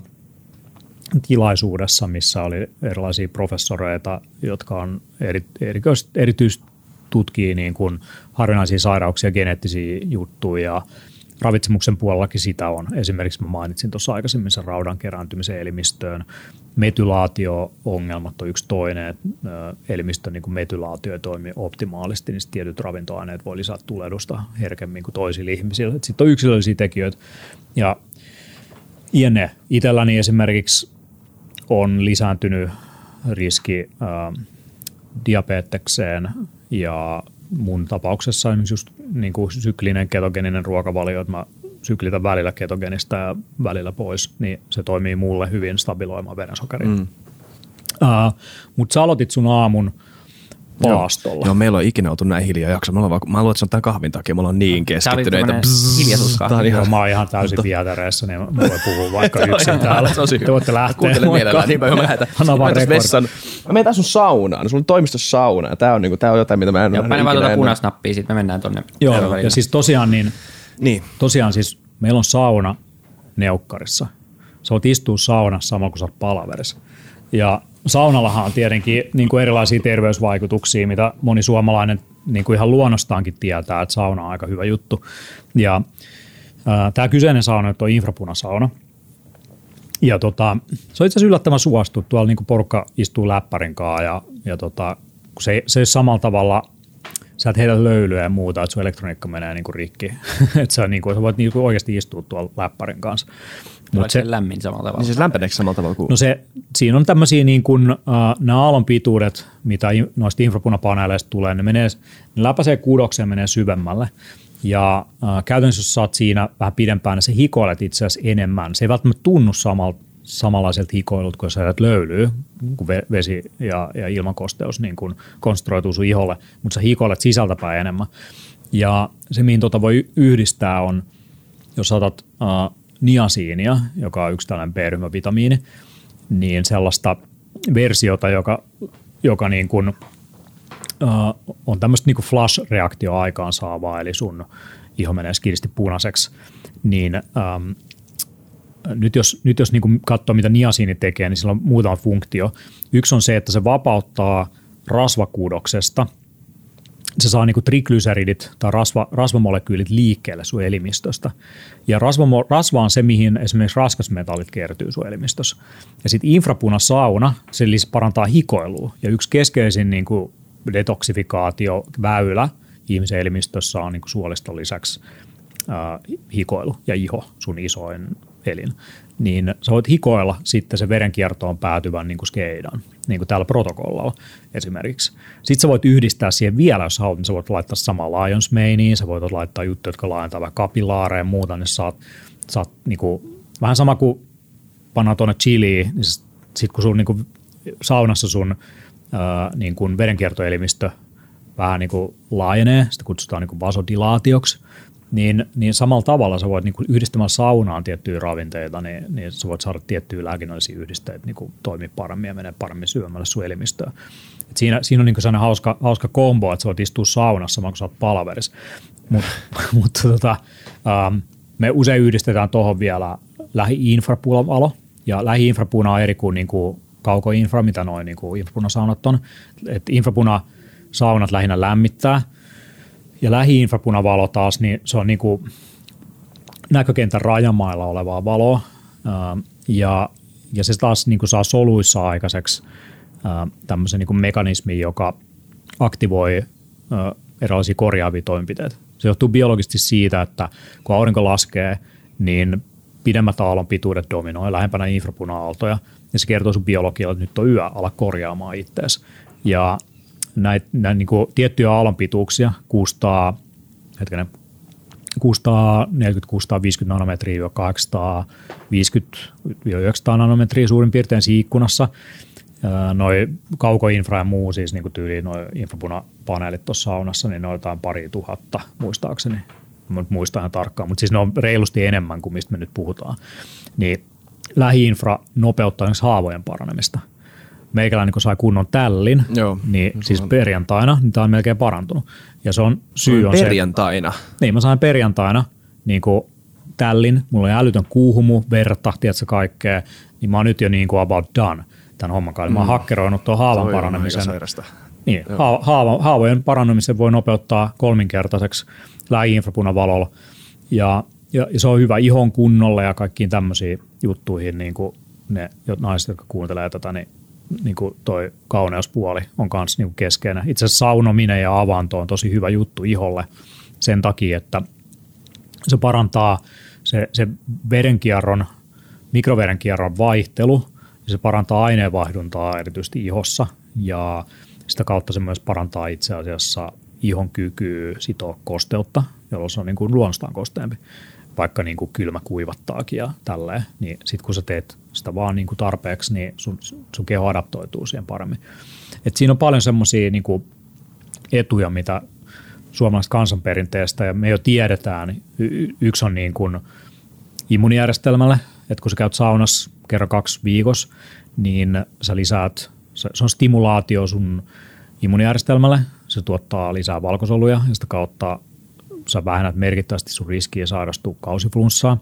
tilaisuudessa, missä oli erilaisia professoreita, jotka on eri, eri, erityisesti tutkii niin kuin harvinaisia sairauksia, geneettisiä juttuja ja ravitsemuksen puolellakin sitä on. Esimerkiksi mä mainitsin tuossa aikaisemmin sen raudan kerääntymisen elimistöön. Metylaatio-ongelmat on yksi toinen, että elimistön niin kuin metylaatio ei toimi optimaalisti, niin tietyt ravintoaineet voi lisätä tulehdusta herkemmin kuin toisilla ihmisillä. Sitten on yksilöllisiä tekijöitä ja jne. Itselläni esimerkiksi on lisääntynyt riski ää, diabetekseen ja mun tapauksessa esimerkiksi just niin kuin syklinen ketogeninen ruokavalio, että mä syklitän välillä ketogenista ja välillä pois, niin se toimii mulle hyvin stabiloimaan verensokeria. Mm. Mutta sä aloitit sun aamun paastolla. Joo, joo, meillä on ikinä oltu näin hiljaa jakso. Mä luulen, että se on tämän kahvin takia. Me ollaan niin keskittyneitä. Tämä oli ihan... Mä oon ihan täysin vietäreissä, niin mä voin puhua vaikka yksin täällä. Te voitte lähteä. Kuuntelen mielellään, niin mä jo lähetän. Anna vaan rekordin. Mä menen tää sun saunaan. Sulla on toimistossa sauna. Ja tää on, niinku, tää on jotain, mitä mä en... Joo, mä en vaan tuota punasnappia, sit me mennään tonne. Joo, ja siis tosiaan niin... Niin. Tosiaan siis meillä on sauna neukkarissa. Sä voit istua saunassa samoin kuin sä oot palaverissa. Ja saunallahan on tietenkin niin kuin erilaisia terveysvaikutuksia, mitä moni suomalainen niin kuin ihan luonnostaankin tietää, että sauna on aika hyvä juttu. Ja äh, tämä kyseinen sauna nyt on infrapunasauna. Ja tota, se on itse asiassa yllättävän suosittu. Tuolla niin kuin porukka istuu läppärin kanssa ja, ja tota, se, se samalla tavalla... Sä et heitä löylyä ja muuta, että sun elektroniikka menee niinku rikki. Että sä, niinku, sä voit niinku oikeasti istua tuolla läppärin kanssa. Mutta se lämmin samalla tavalla. Niin siis lämpeneekö samalla tavalla kuin? No se, siinä on tämmöisiä niin kuin äh, nämä aallonpituudet, mitä noista infrapunapaneeleista tulee, ne, menee, ne läpäisee kudokseen ja menee syvemmälle. Ja äh, käytännössä jos sä oot siinä vähän pidempään, niin sä hikoilet itse asiassa enemmän. Se ei välttämättä tunnu samalta. Samanlaiselta hikoilut, kun sä löylyy, kun vesi ja, ja ilmankosteus niin kun konstruoituu sun iholle, mutta sä hikoilet sisältäpäin enemmän. Ja se, mihin tota voi yhdistää on, jos otat äh, niasiinia, joka on yksi tällainen B-ryhmävitamiini, niin sellaista versiota, joka, joka niin kun, äh, on tämmöistä niin kun flash-reaktio aikaansaavaa, eli sun iho menee skidisti punaiseksi, niin... Ähm, Nyt jos, nyt jos niin katsoo, mitä niasiini tekee, niin sillä on muutama funktio. Yksi on se, että se vapauttaa rasvakudoksesta. Se saa niin triglyseridit tai rasva, rasvamolekyylit liikkeelle sun elimistöstä. Ja rasva, rasva on se, mihin esimerkiksi raskasmetallit kertyy sun elimistössä. Ja sitten infrapunasauna, se parantaa hikoilua. Ja yksi keskeisin niin detoksifikaatioväylä ihmisen elimistössä on niin suoliston lisäksi äh, hikoilu ja iho, sun isoin elin, niin sä voit hikoilla sitten se verenkiertoon päätyvän niin kuin skeidan, niin kuin täällä protokollalla esimerkiksi. Sitten sä voit yhdistää siihen vielä, jos haluat, niin sä voit laittaa samaa lionsmainiin, sä voit laittaa juttuja, jotka laajentaa vähän kapillaareja ja muuta, niin sä oot, sä oot niin kuin, vähän sama kuin pannaan tuonne chiliin, niin sitten kun sun niin kuin, saunassa sun ää, niin kuin verenkiertoelimistö vähän niin kuin laajenee, sitä kutsutaan niin kuin vasodilaatioksi, Niin, niin samalla tavalla sä voit niin kuin yhdistämään saunaan tiettyjä ravinteita, niin, niin sä voit saada tiettyjä lääkinnällisiä yhdisteitä niin kuin toimii paremmin ja menee paremmin syvemmälle sun elimistöön. Et siinä, siinä on niin kuin sellainen hauska, hauska kombo, että sä voit istua saunassa, vaan kun sä oot palaverissa. Mut, mutta tota, ähm, me usein yhdistetään tuohon vielä lähi-infrapuna-alo, ja lähi-infrapuna on eri kuin, niin kuin kaukoinfra, mitä noin niin kuin infrapunasaunat on. Et infrapunasaunat lähinnä lämmittää. Ja lähi-infrapunavalo taas, niin se on niin kuin näkökentän rajamailla olevaa valoa. Ja, ja se taas niin kuin saa soluissa aikaiseksi tämmöisen niin kuin mekanismin, joka aktivoi erilaisia korjaavia toimenpiteitä. Se johtuu biologisesti siitä, että kun aurinko laskee, niin pidemmät aallonpituudet dominoi lähempänä infrapuna-aaltoja, ja se kertoo sun biologialle, että nyt on yö, ala korjaamaan itseäsi. Ja näitä näit, niin kuin tiettyjä aallonpituuksia, kuusisataaneljäkymmentä kuusisataaviisikymmentä nanometriä, kahdeksansataaviisikymmentä yhdeksänsataa nanometriä suurin piirtein siinä ikkunassa, noi kaukoinfra ja muu, siis niin kuin tyyliin noi infrapunapaneelit tuossa saunassa, niin ne on jotain pari tuhatta muistaakseni. Mä muistan ihan tarkkaan, mutta siis ne on reilusti enemmän kuin mistä me nyt puhutaan. Niin lähi-infra nopeuttaa esimerkiksi haavojen paranemista. Meikäläinen kun sai kunnon tällin, joo, niin no, siis perjantaina, niin tämä on melkein parantunut. Ja se on syy on perjantaina. Se, että, niin mä sain perjantaina niin kuin tällin, mulla oli älytön kuuhumu, verta, tiedätkö kaikkea, niin mä oon nyt jo niin kuin about done tämän homman kanssa. Mä oon mm. hakkeroinut tuon haavan paranemisen. Niin, haavo, haavojen paranemisen voi nopeuttaa kolminkertaiseksi lähi-infrapunavalolla, ja, ja, ja se on hyvä ihon kunnolle ja kaikkiin tämmöisiin juttuihin, niin kuin ne naiset, jotka kuuntelee tätä, niin, niin kuin toi kauneuspuoli on kanssa niin kuin keskeinen. Itse asiassa saunominen ja avanto on tosi hyvä juttu iholle sen takia, että se parantaa se, se verenkierron, mikroverenkierron vaihtelu, ja se parantaa aineenvaihduntaa erityisesti ihossa, ja sitä kautta se myös parantaa itse asiassa ihon kykyä sitoa kosteutta, jolloin se on niin kuin luonnostaan kosteampi, vaikka niin kuin kylmä kuivattaakin ja tälleen. Niin sitten kun sä teet sitä vaan niin kuin tarpeeksi, niin sun, sun keho adaptoituu siihen paremmin. Et siinä on paljon semmoisia niin kuin etuja, mitä suomalaisesta kansanperinteestä ja me jo tiedetään. Y- yksi on niin kuin immuunijärjestelmälle, että kun sä käyt saunassa kerran kaksi viikossa, niin sä lisäät, se on stimulaatio sun immuunijärjestelmälle, se tuottaa lisää valkosoluja ja sitä kautta sä vähennät merkittävästi sun riskiä sairastua kausiflunssaa.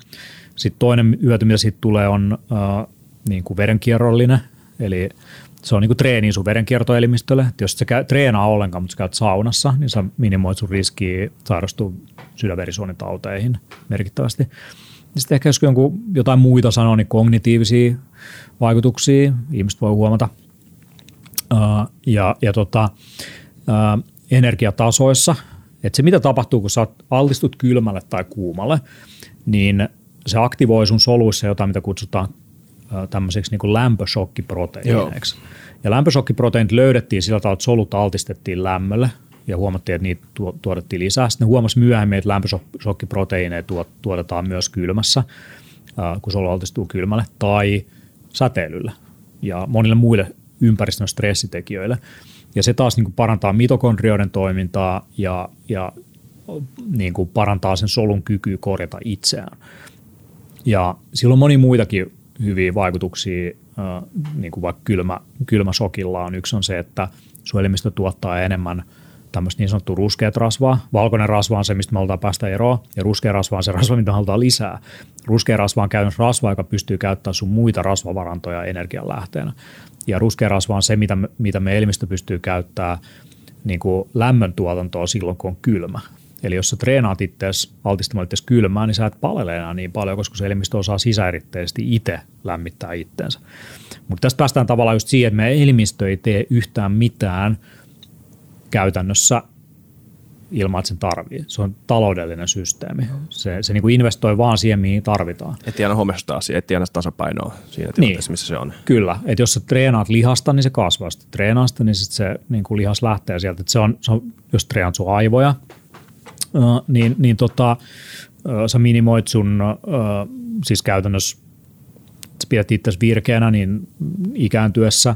Sitten toinen hyöty, mitä siitä tulee, on äh, niin kuin verenkierrollinen, eli se on niin kuin treeni sun verenkiertoelimistölle. Et jos sä käy, treenaa ollenkaan, mutta sä käyt saunassa, niin sä minimoit sun riskiä sairastua sydänverisuonitauteihin merkittävästi. Sitten ehkä jos jonkun, jotain muita sanoo, niin kognitiivisia vaikutuksia ihmiset voi huomata. Äh, ja ja tota... energiatasoissa, että se mitä tapahtuu, kun sä altistut kylmälle tai kuumalle, niin se aktivoi sun soluissa jotain, mitä kutsutaan tämmöiseksi niin kuin lämpöshokkiproteiineiksi. Joo. Ja lämpöshokkiproteiinit löydettiin sillä tavalla, että solut altistettiin lämmölle ja huomattiin, että niitä tuotettiin lisää. Sitten ne huomasi myöhemmin, että lämpöshokkiproteiineja tuotetaan myös kylmässä, kun solu altistuu kylmälle, tai säteilyllä ja monille muille ympäristön stressitekijöille. Ja se taas niin kuin parantaa mitokondrioiden toimintaa ja, ja niin kuin parantaa sen solun kykyä korjata itseään. Ja sillä on moni muitakin hyviä vaikutuksia, äh, niin kuin vaikka kylmä, kylmäsokilla on. Yksi on se, että sun elimistö tuottaa enemmän tämmöistä niin sanottua ruskeat rasvaa. Valkoinen rasva on se, mistä me halutaan päästä eroon, ja ruskea rasva on se rasva, mitä halutaan lisää. Ruskea rasva on käytännössä rasva, joka pystyy käyttämään sun muita rasvavarantoja energianlähteenä. Ja ruskea rasva on se, mitä me, mitä me elimistö pystyy käyttämään niin kuin lämmöntuotantoa silloin, kun on kylmä. Eli jos sä treenaat itseäsi altistamalla itseäsi kylmään, niin sä et palele enää niin paljon, koska se elimistö osaa sisäeritteisesti itse lämmittää itteensä. Mutta tästä päästään tavallaan just siihen, että meidän elimistö ei tee yhtään mitään käytännössä ilman, että sen tarvii. Se on taloudellinen systeemi. Se, se niin kuin investoi vaan siihen, mihin tarvitaan. Et tiedä homeostaasia, et tiedä tasapainoa siinä tilanteessa, niin, missä se on. Kyllä. Et jos sä treenaat lihasta, niin se kasvaa. Jos treenaat sitä, niin sit se niin kuin lihas lähtee sieltä. Et se on, se on, jos treenaat sun aivoja, niin, niin tota, sä minimoit sun, siis käytännössä sä pidät itseäsi virkeänä, niin ikääntyessä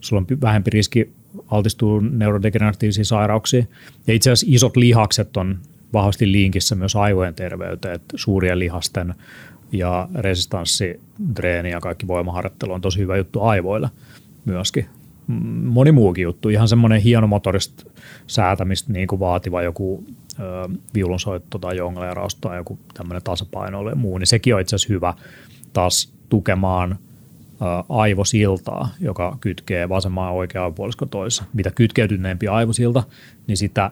sulla on vähempi riski altistuu neurodegeneratiivisiin sairauksiin. Ja itse asiassa isot lihakset on vahvasti linkissä myös aivojen terveyteen, että suurien lihasten ja resistanssitreeni ja kaikki voimaharjoittelu on tosi hyvä juttu aivoilla myöskin. Moni muukin juttu, ihan semmoinen hienomotorista säätämistä niin kuin vaativa joku ö, viulunsoitto tai jongleeraus tai joku tämmöinen tasapaino ja muu, niin sekin on itse asiassa hyvä taas tukemaan aivosiltaa, joka kytkee vasemmaa ja oikeaa puoliskon toisessa. Mitä kytkeytyneempi aivosilta, niin sitä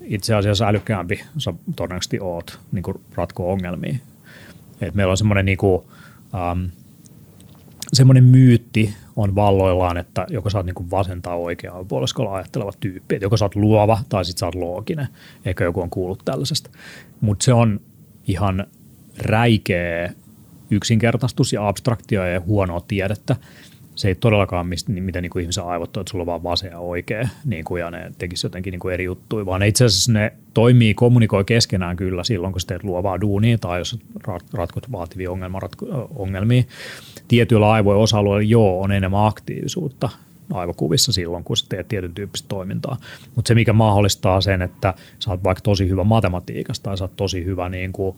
itse asiassa älykkäämpi sä todennäköisesti oot niin kuin ratkoo ongelmia. Et meillä on semmoinen niin kuin, ähm, semmoinen myytti on valloillaan, että joko sä oot niin kuin vasen- tai oikeaa puoliskolla ajatteleva tyyppi. Et joko sä oot luova tai sit sä oot looginen. Eikä joku on kuullut tällaisesta. Mutta se on ihan räikeä yksinkertaistus ja abstraktio ja huonoa tiedettä. Se ei todellakaan, mistä, mitä niin kuin ihmisen aivot on, että sulla on vaan vasen ja oikea, niin kuin, ja ne tekisi jotenkin niin kuin eri juttuja, vaan itse asiassa ne toimii, kommunikoi keskenään kyllä silloin, kun sä teet luovaa duunia tai jos ratkot vaativia ongelmia. Tietyillä aivojen osa-alueilla joo, on enemmän aktiivisuutta aivokuvissa silloin, kun sä teet tietyn tyyppistä toimintaa. Mutta se, mikä mahdollistaa sen, että sä oot vaikka tosi hyvä matematiikassa tai sä oot tosi hyvä niin kuin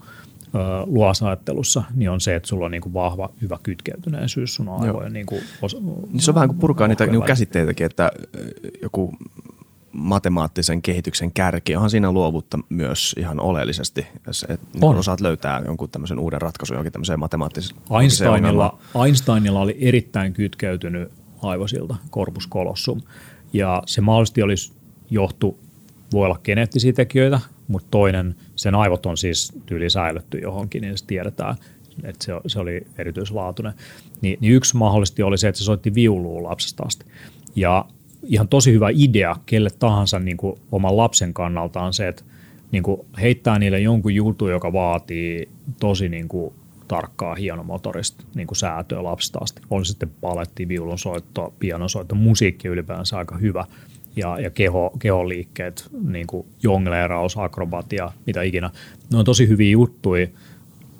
luosaattelussa, niin on se, että sulla on niin kuin vahva, hyvä kytkeytyneisyys sun aivojen. Niin kuin osa- se on vähän kuin purkaa niitä niin kuin käsitteitäkin, että joku matemaattisen kehityksen kärki, onhan siinä luovuutta myös ihan oleellisesti, että on. Osaat löytää jonkun tämmöisen uuden ratkaisun johonkin tämmöiseen matemaattiseen Einsteinilla, Einsteinilla oli erittäin kytkeytynyt aivosilta, corpus callosum, ja se mahdollisesti olisi johtu, voi olla geneettisiä tekijöitä, mutta toinen, sen aivot on siis tyyli säilytty johonkin, niin se tiedetään, että se, se oli erityislaatuinen. Ni, niin yksi mahdollisesti oli se, että se soitti viulua lapsesta asti. Ja ihan tosi hyvä idea kelle tahansa niin kuin oman lapsen kannalta on se, että niin kuin heittää niille jonkun jutun, joka vaatii tosi niin kuin tarkkaa hienomotorista niin kuin säätöä lapsesta asti. On sitten paletti, viulun soitto, pianon soitto, musiikki ylipäänsä aika hyvä. Ja, ja keho, keholiikkeet, niin kuin jongleeraus, akrobatia, mitä ikinä. Ne on tosi hyviä juttuja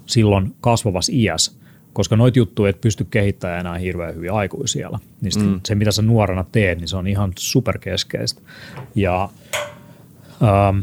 silloin kasvavassa iässä, koska noita juttuja et pysty kehittämään enää hirveän hyvin aikuisiellä. Niin mm. se, mitä sä nuorena teet, niin se on ihan superkeskeistä. Ja, ähm,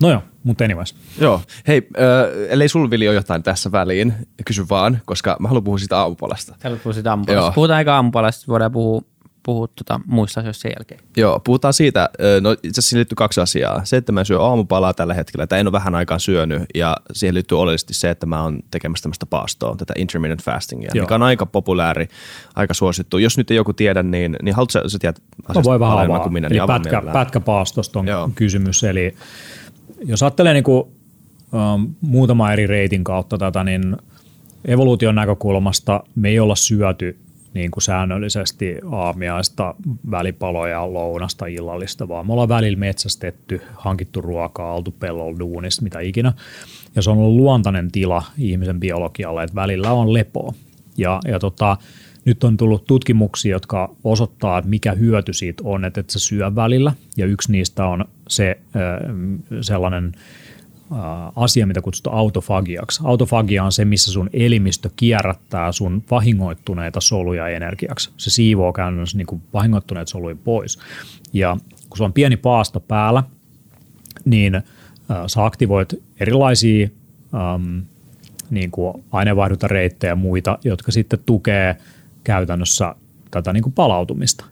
no joo, mutta anyways. Joo, hei, äh, ellei sul Vili ole jotain tässä väliin, kysy vaan, koska mä haluan puhua siitä aamupalasta. Haluan puhua siitä aamupalasta. Puhutaan aika aamupalasta, voidaan puhua. Puhut tota, muista asioista sen jälkeen. Joo, puhutaan siitä. No itse asiassa siihen liittyy kaksi asiaa. Se, että mä syön aamupalaa tällä hetkellä, tai en ole vähän aikaa syönyt, ja siihen liittyy oleellisesti se, että mä oon tekemässä tämmöistä paastoa, tätä intermittent fastingia, joo, mikä on aika populääri, aika suosittu. Jos nyt ei joku tiedä, niin, niin haluatko sä tiedät asiasta no paremmin kuin minä? Eli niin pätkä, pätkäpaastosta on joo. kysymys. Eli jos ajattelee niin kuin, um, muutama eri reitin kautta tätä, niin evoluution näkökulmasta me ei olla syöty niin kuin säännöllisesti aamiaista, välipaloja, lounasta, illallista, vaan me ollaan välillä metsästetty, hankittu ruokaa, oltu pellolla duunissa, mitä ikinä. Ja se on ollut luontainen tila ihmisen biologialle, että välillä on lepoa. Ja, ja tota, nyt on tullut tutkimuksia, jotka osoittaa, että mikä hyöty siitä on, että et sä syö välillä. Ja yksi niistä on se sellainen asia, mitä kutsutaan autofagiaksi. Autofagia on se, missä sun elimistö kierrättää sun vahingoittuneita soluja energiaksi. Se siivoo käytännössä niin kuin vahingoittuneet soluja pois. Ja kun sulla on pieni paasto päällä, niin sä aktivoit erilaisia äm, niin kuin aineenvaihduntareittejä ja muita, jotka sitten tukee käytännössä tätä niin kuin palautumista.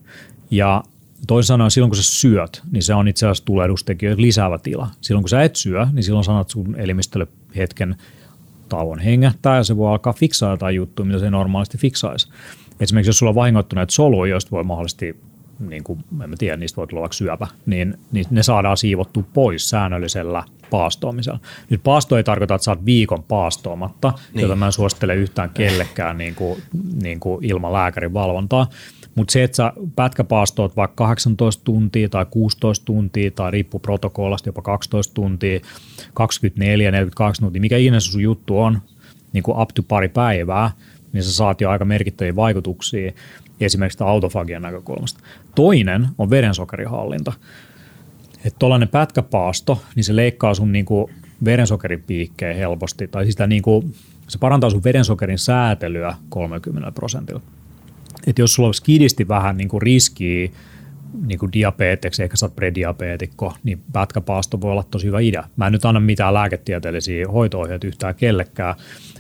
Ja toisin sanoen, silloin kun sä syöt, niin se on itse asiassa tulehdustekijöitä lisäävä tila. Silloin kun sä et syö, niin silloin sanat sun elimistölle hetken tauon hengähtää ja se voi alkaa fiksaa jotain juttua, mitä se normaalisti fiksaisi. Esimerkiksi jos sulla on vahingoittuneet soluja, joista voi mahdollisesti, niin kuin, en mä tiedä, niistä voi tulla vaikka syöpä, niin, niin ne saadaan siivottua pois säännöllisellä paastoamisella. Nyt paasto ei tarkoita, että sä oot viikon paastoamatta, niin, jota mä en suosittele yhtään kellekään niin kuin, niin kuin ilman lääkärin valvontaa. Mutta se, että sä pätkäpaastoot vaikka kahdeksantoista tuntia tai kuusitoista tuntia tai riippuu protokollasta jopa kaksitoista tuntia, kaksikymmentäneljä, neljäkymmentäkaksi tuntia, mikä ikinä se sun juttu on, niin kuin up to pari päivää, niin sä saat jo aika merkittäviä vaikutuksia esimerkiksi autofagian näkökulmasta. Toinen on verensokerihallinta. Että tuollainen pätkäpaasto, niin se leikkaa sun niin kuin verensokeripiikkejä helposti, tai siis niin kuin, se parantaa sun verensokerin säätelyä kolmekymmentä prosentilla. Että jos sulla olisi kidisti vähän niin kuin riskiä niin kuin diabeteksi, ehkä sä oot prediabeetikko, niin pätkäpaasto voi olla tosi hyvä idea. Mä en nyt anna mitään lääketieteellisiä hoito-ohjeita yhtään kellekään,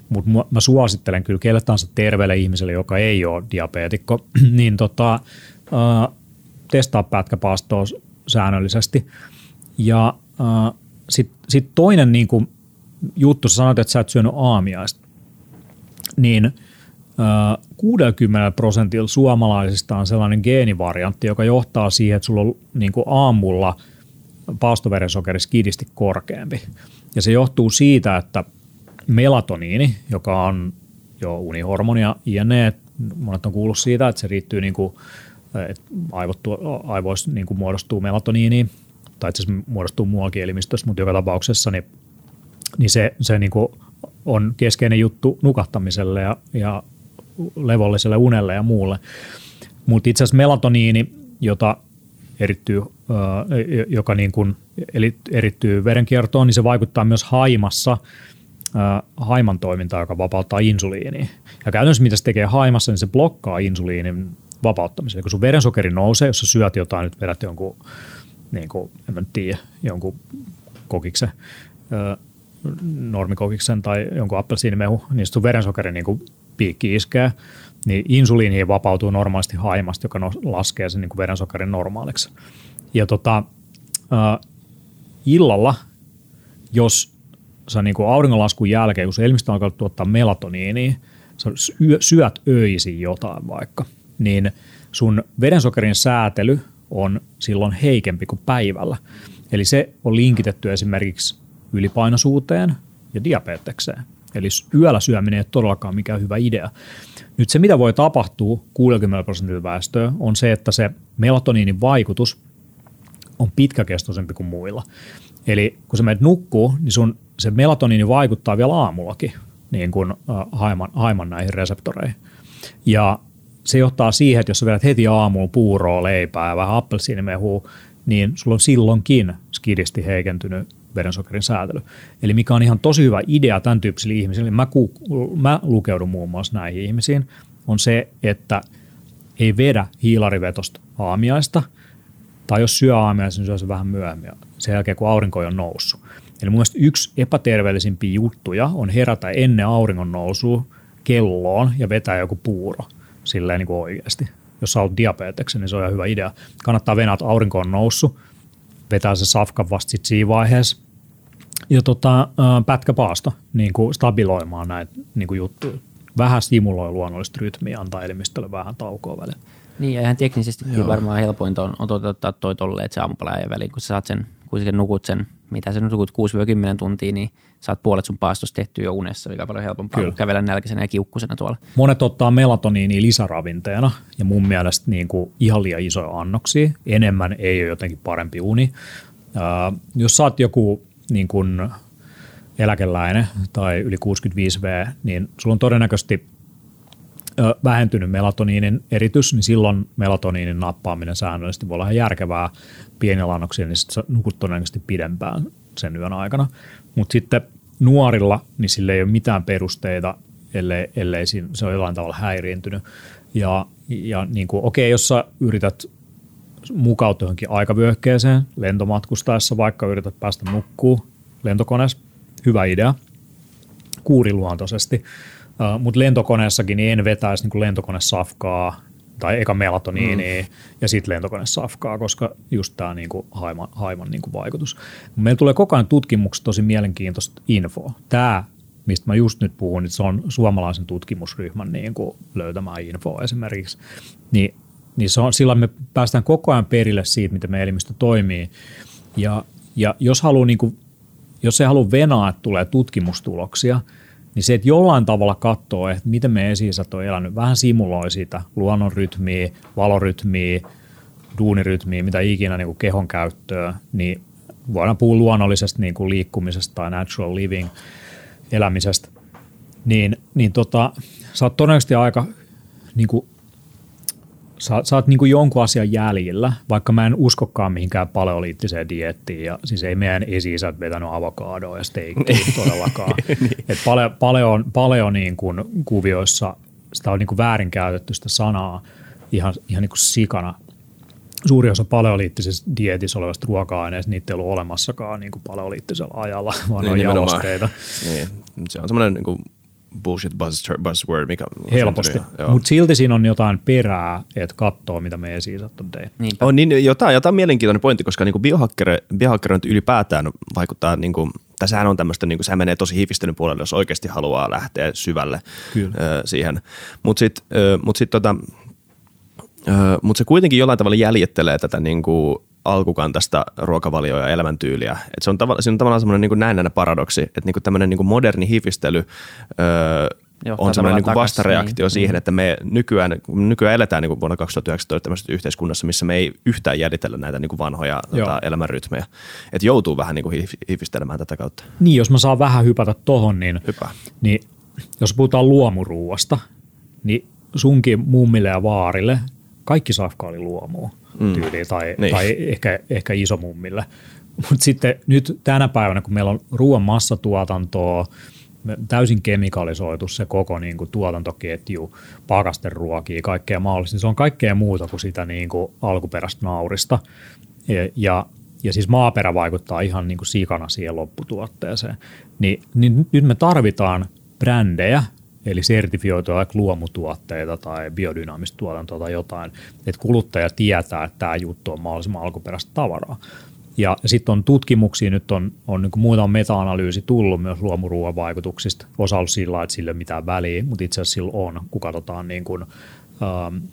mutta mä suosittelen kyllä kelle tahansa terveelle ihmiselle, joka ei ole diabeetikko, niin tota, äh, testaa pätkäpaastoa säännöllisesti. Ja äh, sitten sit toinen niin kuin juttu, sä sanoit, että sä et syönyt aamiaista, niin kuudellakymmenellä prosentilla suomalaisista on sellainen geenivariantti, joka johtaa siihen, että sulla on niin kuin aamulla paastoverensokeri skidisti korkeampi. Ja se johtuu siitä, että melatoniini, joka on jo unihormonia, jne. Monet on kuullut siitä, että se riittyy, niin kuin, että aivoissa niin kuin muodostuu melatoniini, tai itse asiassa muodostuu muuallakin elimistössä, mutta joka tapauksessa niin, niin se, se niin kuin on keskeinen juttu nukahtamiselle ja, ja levolliselle unelle ja muulle. Mutta itse asiassa melatoniini, jota erittyy, joka niin kuin erittyy verenkiertoon, niin se vaikuttaa myös haimassa, haiman toimintaan, joka vapauttaa insuliiniä. Ja käytännössä mitä se tekee haimassa, niin se blokkaa insuliinin vapauttamisen. Eli kun sun verensokeri nousee, jos sä syöt jotain, nyt vedät jonkun, niin kuin, en mä tiedä, jonkun kokiksen, normikokiksen tai jonkun appelsiinimehu, niin sun verensokeri niin kuin piikki iskee, niin insuliini vapautuu normaalisti haimasta, joka laskee sen niin kuin verensokerin normaaliksi. Ja tota, äh, illalla, jos sä niin kuin auringonlaskun jälkeen, kun se elimistö alkaa tuottaa melatoniiniä, sä syöt öisin jotain vaikka, niin sun verensokerin säätely on silloin heikempi kuin päivällä. Eli se on linkitetty esimerkiksi ylipainoisuuteen ja diabetekseen. Eli yöllä syöminen ei ole todellakaan mikään hyvä idea. Nyt se, mitä voi tapahtua kuudellakymmenellä prosentilla väestöä, on se, että se melatoniinin vaikutus on pitkäkestoisempi kuin muilla. Eli kun sä menet nukkuu, niin sun, se melatoniini vaikuttaa vielä aamullakin niin kuin haiman, haiman näihin reseptoreihin. Ja se johtaa siihen, että jos sä vedät heti aamuun puuroa, leipää ja vähän appelsiinimehua, niin sulla on silloinkin skidisti heikentynyt verensokerin säätely. Eli mikä on ihan tosi hyvä idea tämän tyyppisille ihmisille, mä, ku, mä lukeudun muun muassa näihin ihmisiin, on se, että ei vedä hiilarivetosta aamiaista, tai jos syö aamiaista, niin syö se vähän myöhemmin, sen jälkeen kun aurinko on noussut. Eli mun mielestä yksi epäterveellisimpiä juttuja on herätä ennen auringon nousua kelloon ja vetää joku puuro, silleen niin kuin oikeasti. Jos sä oot diabeteksen, niin se on ihan hyvä idea. Kannattaa venää, että aurinko on noussut, vetää se safkan vasta sitten siinä vaiheessa. Ja tota, pätkäpaasto niin kuin stabiloimaan näitä niin kuin juttuja. Vähän stimuloi luonnollista rytmiä, antaa elimistölle vähän taukoa välillä. Niin, ja ihan teknisesti kyllä varmaan helpointa on toteuttaa toi tolleen, että se aamupala ei väliin, kun sä saat sen, kun sä nukut sen, mitä sä nukut kuusi kymmenen tuntia, niin saat puolet sun paastosta tehtyä jo unessa, mikä on paljon helpompaa kuin kävellä nälkäisenä ja kiukkusena tuolla. Monet ottaa melatoniinia lisäravinteena, ja mun mielestä niin kuin ihan liian isoja annoksia, enemmän ei ole jotenkin parempi uni. Äh, jos sä oot joku niin kuin eläkeläinen tai yli kuusikymmentäviisi vuotias, niin sulla on todennäköisesti vähentynyt melatoniinin eritys, niin silloin melatoniinin nappaaminen säännöllisesti voi olla ihan järkevää pienillä annoksilla, niin sitten nukut todennäköisesti pidempään sen yön aikana. Mutta sitten nuorilla, niin sillä ei ole mitään perusteita, ellei, ellei se ole jollain tavalla häiriintynyt. Ja, ja niin kuin, okei, jos sä yrität mukautua johonkin aikavyöhykkeeseen, lentomatkustaessa vaikka yrität päästä nukkuun lentokoneessa, hyvä idea, kuuriluontoisesti. Uh, mutta lentokoneessakin niin en vetäisi niin lentokonesafkaa tai eka melatoniiniä mm. ja sitten lentokonesafkaa, koska just tämä niin haiman, haiman niin vaikutus. Meillä tulee koko ajan tutkimuksessa tosi mielenkiintoista infoa. Tämä, mistä mä just nyt puhun, niin se on suomalaisen tutkimusryhmän niin löytämää infoa esimerkiksi. Ni, niin se on, sillä me päästään koko ajan perille siitä, miten meidän elimistö toimii. Ja, ja jos, haluaa, niin kuin, jos ei halua venaa, että tulee tutkimustuloksia, niin se, että jollain tavalla katsoo, että miten meidän esi-isät on elänyt, vähän simuloi sitä luonnonrytmiä, valorytmiä, duunirytmiä, mitä ikinä niin kuin kehon käyttöä, niin voidaan puhua luonnollisesta niin kuin liikkumisesta tai natural living elämisestä, niin, niin tota, sä oot todennäköisesti aika, niin kuin, sä, sä oot niin kuin jonkun asian jäljillä, vaikka mä en uskokaan mihinkään paleoliittiseen dieettiin, ja siis ei meidän esi-isät vetänyt avokadoa ja steikkiä todellakaan. Et pale, paljon paleo niin kuin kuvioissa sitä on niin kuin väärinkäytetty sitä sanaa ihan, ihan niin kuin sikana. Suuri osa paleoliittisessa dieetissä olevasta ruoka-aineista, niitä ei ollut olemassakaan niin kuin paleoliittisella ajalla, vaan niin, on jalosteita. Niin. Se on semmoinen niin kuin bullshit buzzword, mikä helposti. Mutta silti siinä on jotain perää, että katsoo, mitä me esi-isät on tehnyt. On niin, jotain, jotain mielenkiintoinen pointti, koska niinku biohacker, biohackerointi ylipäätään vaikuttaa niinku, Tässähän on tämmöistä, niin kuin sehän menee tosi hiivistelyn puolelle, jos oikeasti haluaa lähteä syvälle ö, siihen. Mutta sitten mut sit tota, mut se kuitenkin jollain tavalla jäljittelee tätä niin kuin alkukantaista ruokavalioa ja elämäntyyliä. Et se on tava, siinä on tavallaan semmoinen niin kuin näin näinä paradoksi, että niin kuin tämmöinen niin kuin moderni hiivistely ö, on semmoinen niinku vastareaktio niin. siihen, että me nykyään, nykyään eletään niinku vuonna kaksituhattayhdeksäntoista tämmöisessä yhteiskunnassa, missä me ei yhtään jäljitellä näitä niinku vanhoja tota, elämänrytmejä. Että joutuu vähän niinku hiivistelemään tätä kautta. Niin, jos mä saan vähän hypätä tohon, niin, niin jos puhutaan luomuruuasta, niin sunkin mummille ja vaarille kaikki safka oli luomua mm. tyyliin tai, niin. tai ehkä, ehkä isomummille. Mutta sitten nyt tänä päivänä, kun meillä on ruoan massatuotantoa, täysin kemikalisoitu se koko niin kuin tuotantoketju, pakasteruokia, kaikkea mahdollista. Se on kaikkea muuta kuin sitä niin kuin alkuperäistä naurista. Ja, ja, ja siis maaperä vaikuttaa ihan niin kuin sikana siihen lopputuotteeseen. Niin, niin nyt me tarvitaan brändejä, eli sertifioituja luomutuotteita tai biodynaamista tuotantoa tai jotain, että kuluttaja tietää, että tämä juttu on mahdollisimman alkuperäistä tavaraa. Ja sitten on tutkimuksia, nyt on, on niin kuin muutama meta-analyysi tullut myös luomuruuan vaikutuksista. Osa on sillä, että sillä ei ole mitään väliä, mutta itse asiassa sillä on, kun katsotaan niin kuin, ähm,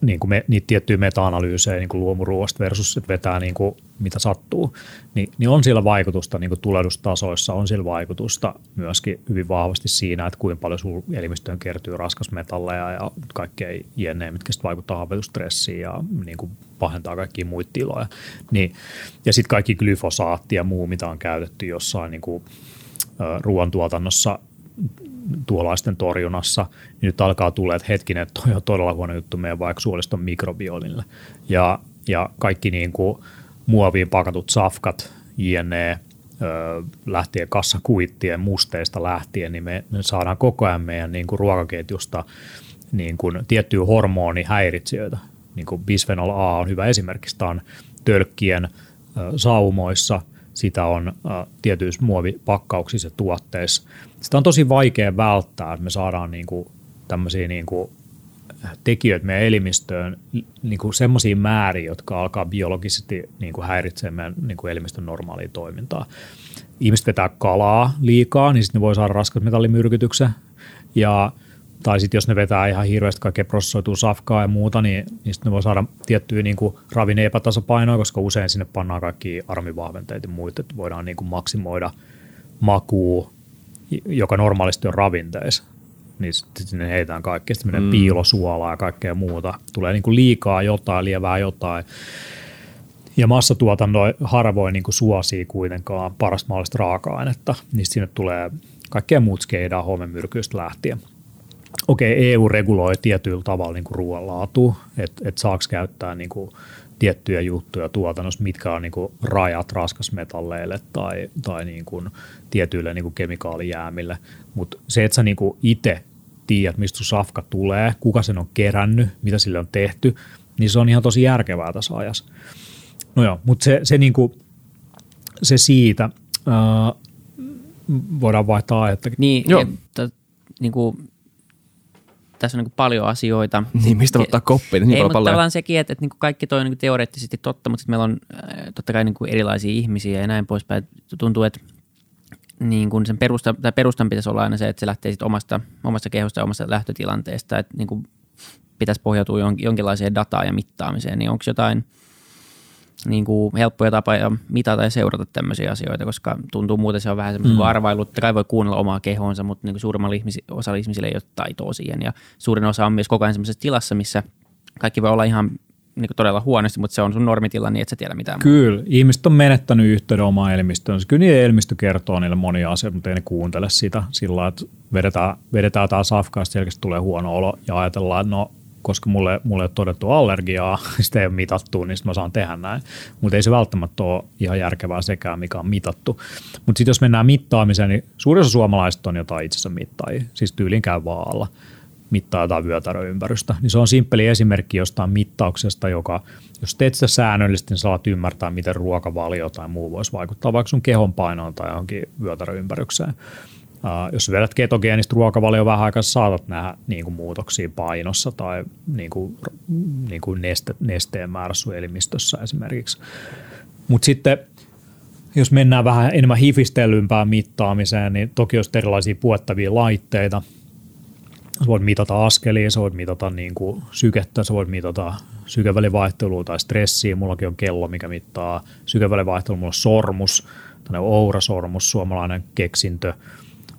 niin kuin me, niitä tiettyjä meta-analyysejä niin kuin luomuruuasta versus, että vetää niin kuin mitä sattuu. Ni, niin on sillä vaikutusta niin kuin tulehdustasoissa, on sillä vaikutusta myöskin hyvin vahvasti siinä, että kuinka paljon sun elimistöön kertyy raskasmetalleja ja kaikkea jne, mitkä sitten vaikuttaa hapetustressiin ja niin kuin pahentaa kaikkia muita tiloja. Niin, ja sitten kaikki glyfosaatti ja muu, mitä on käytetty jossain niin kuin ruoantuotannossa, tuolaisten torjunnassa, niin nyt alkaa tulla, että hetkinen, että toi on todella huono juttu meidän vaikka suoliston mikrobiolille. Ja, ja kaikki niin kuin muoviin pakatut safkat, jne, lähtien kassakuittien musteista lähtien, niin me, me saadaan koko ajan meidän niin kuin ruokaketjusta niin kuin tiettyjä hormonihäiritsijöitä. Niin kuin bisfenol A on hyvä esimerkki, sitä on tölkkien saumoissa, sitä on tietyissä muovipakkauksissa ja tuotteissa. Sitä on tosi vaikea välttää, että me saadaan niin kuin tämmöisiä niin kuin tekijöitä meidän elimistöön niin kuin semmoisia määriä, jotka alkaa biologisesti niin kuin häiritsemään meidän niin kuin elimistön normaalia toimintaa. Ihmiset vetää kalaa liikaa, niin sitten ne voi saada raskasmetallimyrkytyksen ja tai sitten jos ne vetää ihan hirveästi kaikkea prosessoitua safkaa ja muuta, niin, niin sitten ne voi saada tiettyä niin kuin ravinne-epätasapainoa, koska usein sinne pannaan kaikki aromivahventeita ja muita, että voidaan niin kuin maksimoida makua, joka normaalisti on ravinteissa. Niin sitten sinne heitään kaikkea, sitten menee mm. piilosuolaa ja kaikkea muuta. Tulee niin kuin liikaa jotain, lievää jotain. Ja massatuotanto harvoin niin kuin suosii kuitenkaan parasta mahdollista raaka-ainetta, niin sinne tulee kaikkea muut skeidaan hoomemyrkyistä lähtien. Okei, E U reguloi tietyllä tavalla niin kuin ruoanlaatua, että et saako käyttää niin kuin tiettyjä juttuja tuotannossa, mitkä on niin kuin rajat raskasmetalleille tai, tai niin kuin tietyille niin kuin kemikaalijäämille. Mutta se, että sä niin kuin itse tiedät, mistä sun safka tulee, kuka sen on kerännyt, mitä sille on tehty, niin se on ihan tosi järkevää tässä ajassa. No joo, mutta se, se, niin kuin, se siitä äh, voidaan vaihtaa aihettakin. Niin, niin kuin... Tässä on niin paljon asioita. Niin, mistä ottaa koppiin? Niin ei, mutta paljon. Tavallaan sekin, että, että niin kaikki toi on niin teoreettisesti totta, mutta meillä on totta kai niin erilaisia ihmisiä ja näin poispäin. Tuntuu, että niin sen perusta, tai perustan pitäisi olla aina se, että se lähtee sit omasta, omasta kehosta ja omasta lähtötilanteesta. Että niin pitäisi pohjautua jonkinlaiseen dataan ja mittaamiseen. Niin onko jotain niin helppoja tapoja mitata ja seurata tämmöisiä asioita, koska tuntuu muuten se on vähän semmoinen mm. arvailu, että kai voi kuunnella omaa kehoonsa, mutta niin suurimmalla ihmisi, osalla ihmisillä ei ole taitoa siihen ja suurin osa on myös koko ajan semmoisessa tilassa, missä kaikki voi olla ihan niin todella huonosti, mutta se on sun normitila niin, et sä tiedä mitään. Kyllä, ihmiset on menettänyt yhteyden omaan elimistöönsä. Kyllä niiden elimistö kertoo niille monia asioita, mutta ei ne kuuntele sitä sillä lailla, että vedetään, vedetään tämä safkaa, sitten selkeästi tulee huono olo ja ajatellaan, että no koska mulle, mulle ei ole todettu allergiaa, sitä ei ole mitattu, niin sitten mä saan tehdä näin. Mutta ei se välttämättä ole ihan järkevää sekään, mikä on mitattu. Mutta sitten jos mennään mittaamiseen, niin suurin osa suomalaisista on jotain itsensä mittaajia, siis tyylin käy vaalla, mittaa jotain vyötäröympärystä. Niin se on simppeli esimerkki jostain mittauksesta, joka, jos teet sitä säännöllisesti, niin saat ymmärtää, miten ruokavalio tai muu voisi vaikuttaa vaikka sun kehon painoon tai johonkin vyötäröympärrykseen. Uh, jos vedät ketogeenistä ruokavalioa vähän aikaa, saatat nähdä niin kuin muutoksia painossa tai niin kuin, niin kuin neste, nesteen määrässä elimistössä esimerkiksi. Mutta sitten jos mennään vähän enemmän hifistelympään mittaamiseen, niin toki on erilaisia puettavia laitteita. Sä voit mitata askelia, sä voit mitata niin kuin sykettä, sä voit mitata sykevälivaihtelua tai stressiä. Mullakin on kello, mikä mittaa sykevälivaihtelua. Mulla on sormus, tämmöinen Oura-sormus, suomalainen keksintö,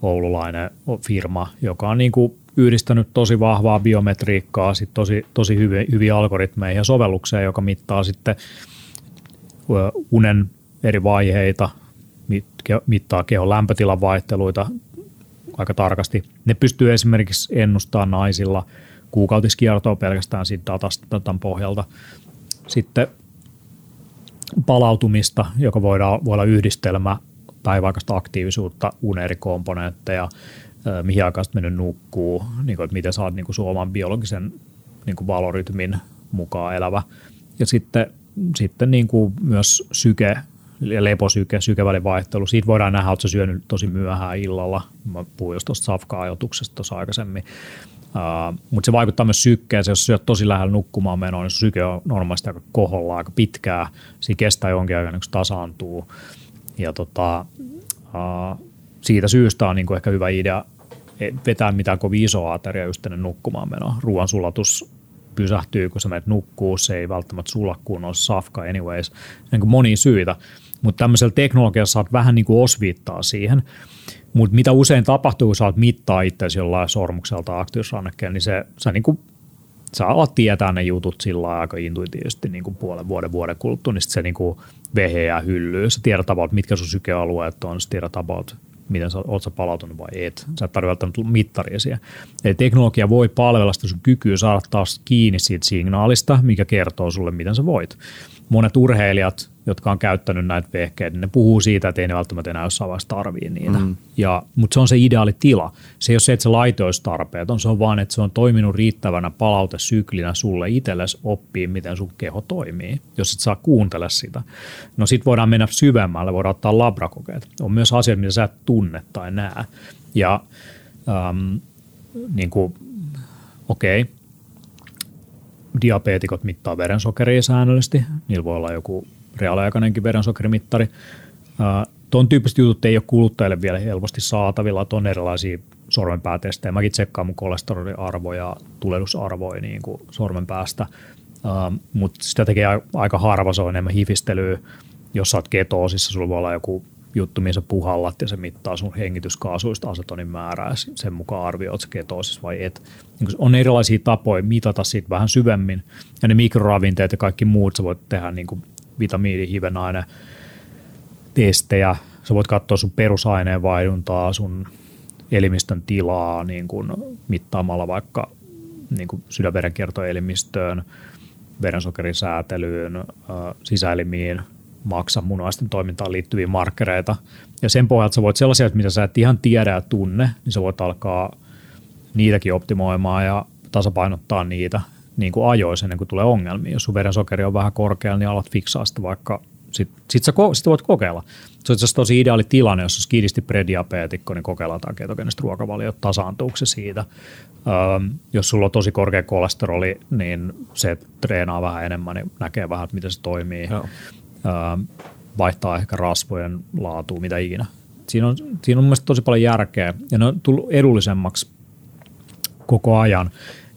oululainen firma, joka on niin kuin yhdistänyt tosi vahvaa biometriikkaa sit tosi, tosi hyviä, hyviä algoritmeja ja sovelluksia, joka mittaa sitten unen eri vaiheita, mittaa kehon lämpötilan vaihteluita aika tarkasti. Ne pystyy esimerkiksi ennustamaan naisilla kuukautiskiertoa pelkästään siitä datasta tämän pohjalta. Sitten palautumista, joka voidaan, voi olla yhdistelmä päiväaikaista aktiivisuutta, unen eri komponentteja, mihin aikaan sitten mennyt nukkuu, niin kuin, että miten saat niin sun oman biologisen niin kuin valorytmin mukaan elävä. Ja sitten, sitten niin kuin myös syke ja leposyke, sykevälivaihtelu. Siitä voidaan nähdä, että sä syönyt tosi myöhään illalla. Mä puhuin just tuosta safka-ajoituksesta tuossa aikaisemmin. Uh, mutta se vaikuttaa myös sykkeeseen. Jos syöt tosi lähellä nukkumaan menoon, niin syke on normaalisti aika koholla aika pitkään. Siinä kestää jonkin aikaa, kun se tasaantuu. Ja tota, uh, siitä syystä on niin kuin ehkä hyvä idea vetää mitään kovin isoa ateria just ennen nukkumaan menoa. Ruoan sulatus pysähtyy, kun sä menet nukkuu, se ei välttämättä sula, kun on safka anyways. Niin kuin monia syitä, mutta tämmöisellä teknologialla saat vähän niin kuin osviittaa siihen. Mutta mitä usein tapahtuu, kun saat mittaa itseäsi jollain sormuksella tai aktiivisrannekkeella, niin se, sä, niin kuin, sä alat tietää ne jutut sillä lailla aika intuitiivisesti niin kuin puolen vuoden vuoden kuluttua, niin sitten se niin kuin veheää hyllyy. Sä tiedät about, mitkä sun sykealueet on, sä tiedät about, miten sä, oot sä palautunut vai et. Sä et tarvitse välttämättä mittaria siihen. Eli teknologia voi palvella sitä sun kykyä saada taas kiinni siitä signaalista, mikä kertoo sulle, miten sä voit. Monet urheilijat, jotka on käyttänyt näitä vehkeitä, niin ne puhuu siitä, että ei ne välttämättä enää jossain vaiheessa tarvii niitä. Mm. Ja, mutta se on se ideaali tila. Se ei ole se, että se laite olisi tarpeeton, se on vaan, että se on toiminut riittävänä palautesyklinä sulle itsellesi oppii, miten sun keho toimii, jos et saa kuuntele sitä. No sit voidaan mennä syvemmälle, voidaan ottaa labrakokeet. On myös asiat, mitä sä et tunne tai näe. Ja äm, niin kuin, okei. Okay. Diabeetikot mittaa verensokeria säännöllisesti. Niillä voi olla joku reaaliaikainenkin verensokerimittari. Tuon tyyppiset jutut ei ole kuluttajille vielä helposti saatavilla. On erilaisia sormenpäätestejä. Mäkin tsekkaan mun kolesteroliarvoja ja tulehdusarvoja niin kuin sormenpäästä. Mutta sitä tekee aika harva. Se on enemmän hifistelyä. Jos sä oot ketoosissa, sulla voi olla joku juttu, mihin sä puhallat ja se mittaa sun hengityskaasuista asetonin määrää. Sen mukaan arvioi, oot sä ketoosissa vai et. On erilaisia tapoja mitata siitä vähän syvemmin. Ja ne mikroravinteet ja kaikki muut sä voit tehdä niin kuin vitamiinihivenaine testejä. Sä voit katsoa sun perusaineenvaihduntaa, sun elimistön tilaa niin kuin mittaamalla vaikka niin kuin sydänverenkiertoelimistöön, verensokerisäätelyyn, sisäelimiin, maksamunaisten toimintaan liittyviä markkereita. Ja sen pohjalta sä voit sellaisia, mitä sä et ihan tiedä ja tunne, niin sä voit alkaa niitäkin optimoimaan ja tasapainottaa niitä niin kuin ajoissa ennen kuin tulee ongelmia. Jos sun verensokeri on vähän korkealla, niin alat fiksaa sitä vaikka, sit, sit sä ko- sitä voit kokeilla. Se on itse asiassa tosi ideaali tilanne, jos sä kidisti prediabeetikko, niin kokeillaan tämä ketogenista ruokavaliota, tasaantuuko se siitä. Öö, jos sulla on tosi korkea kolesteroli, niin se treenaa vähän enemmän, niin näkee vähän, miten se toimii. Joo. Vaihtaa ehkä rasvojen laatua, mitä ikinä. Siinä on, siinä on mielestäni tosi paljon järkeä, ja ne on tullut edullisemmaksi koko ajan.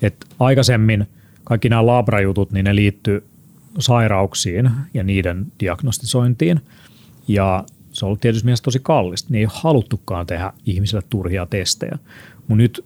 Et aikaisemmin kaikki nämä labrajutut, niin ne liittyy sairauksiin ja niiden diagnostisointiin, ja se on ollut tietysti mielestäni tosi kallista. Niin ei ole haluttukaan tehdä ihmisille turhia testejä, mutta nyt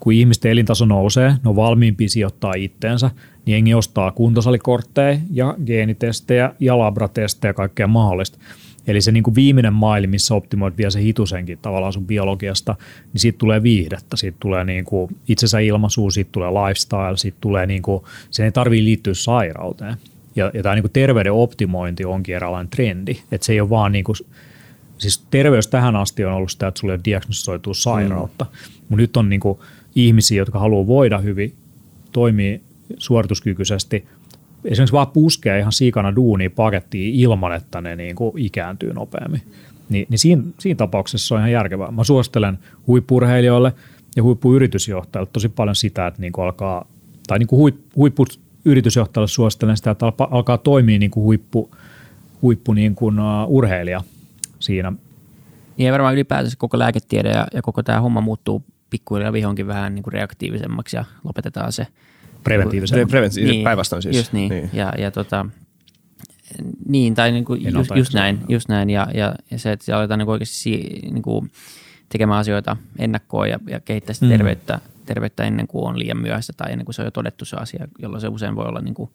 kun ihmisten elintaso nousee, ne on valmiimpia sijoittaa itteensä, niin jengi ostaa kuntosalikortteja ja geenitestejä ja labratestejä ja kaikkea mahdollista. Eli se niin kuin viimeinen maili, missä optimoit vielä se hitusenkin tavallaan sun biologiasta, niin siitä tulee viihdettä, siitä tulee niin kuin itsensä ilmaisuu, siitä tulee lifestyle, siitä tulee niin kuin, sen ei tarvitse liittyä sairauteen. Ja, ja tämä niin kuin terveyden optimointi onkin eräänlainen trendi, että se ei ole vaan niin kuin, siis terveys tähän asti on ollut sitä, että sulla ei ole diagnosoitua sairautta, mm. mutta nyt on niin kuin ihmisiä, jotka haluaa voida hyvin, toimia suorituskykyisesti, esimerkiksi vaan puskea ihan siikana duunia pakettiin ilman, että ne niin kuin ikääntyy nopeammin. Ni, niin siinä, siinä tapauksessa se on ihan järkevää. Mä suosittelen huippu-urheilijoille ja huippuyritysjohtajille tosi paljon sitä, että niin kuin alkaa, tai niin kuin huippuyritysjohtajille suosittelen sitä, että alkaa toimia niin kuin huippu, huippu niin kuin urheilija. siinä. Ja varmaan ylipäätänsä koko lääketiede ja, ja koko tämä homma muuttuu pikkuhiljaa vihonkin vähän niin kuin reaktiivisemmaksi ja lopetetaan se. Preventiivisemmaksi. Preventiivisemmaksi, niin, päinvastoin siis. Just niin, niin. Ja, ja tota, niin tai niin kuin just, just näin, just näin. Ja, ja, ja se, että aletaan niin kuin oikeasti niin kuin tekemään asioita ennakkoon ja, ja kehittää sitä mm. terveyttä, terveyttä ennen kuin on liian myöhäistä tai ennen kuin se on jo todettu se asia, jolloin se usein voi olla niin kuin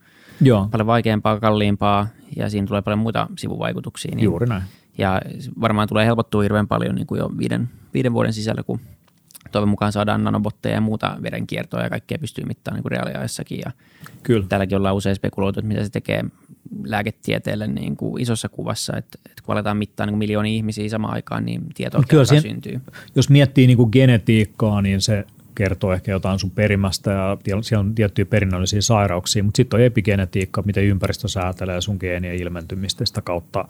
paljon vaikeampaa, kalliimpaa ja siinä tulee paljon muita sivuvaikutuksia. Niin. Juuri näin. Ja varmaan tulee helpottua hirveän paljon niin kuin jo viiden, viiden vuoden sisällä, kun toivon mukaan saadaan nanobotteja ja muuta verenkiertoa ja kaikkea pystyy mittaamaan niin reaaliajassakin. Ja kyllä. Täälläkin ollaan usein spekuloitu, että mitä se tekee lääketieteelle niin kuin isossa kuvassa. Että, että kun aletaan mittaa niin kuin miljoonia ihmisiä samaan aikaan, niin tietoa kertaa syntyy. Jos miettii niin kuin genetiikkaa, niin se kertoo ehkä jotain sun perimästä ja siellä on tiettyjä perinnöllisiä sairauksia, mutta sitten on epigenetiikka, miten ympäristö säätelee sun geenien ilmentymistä sitä kautta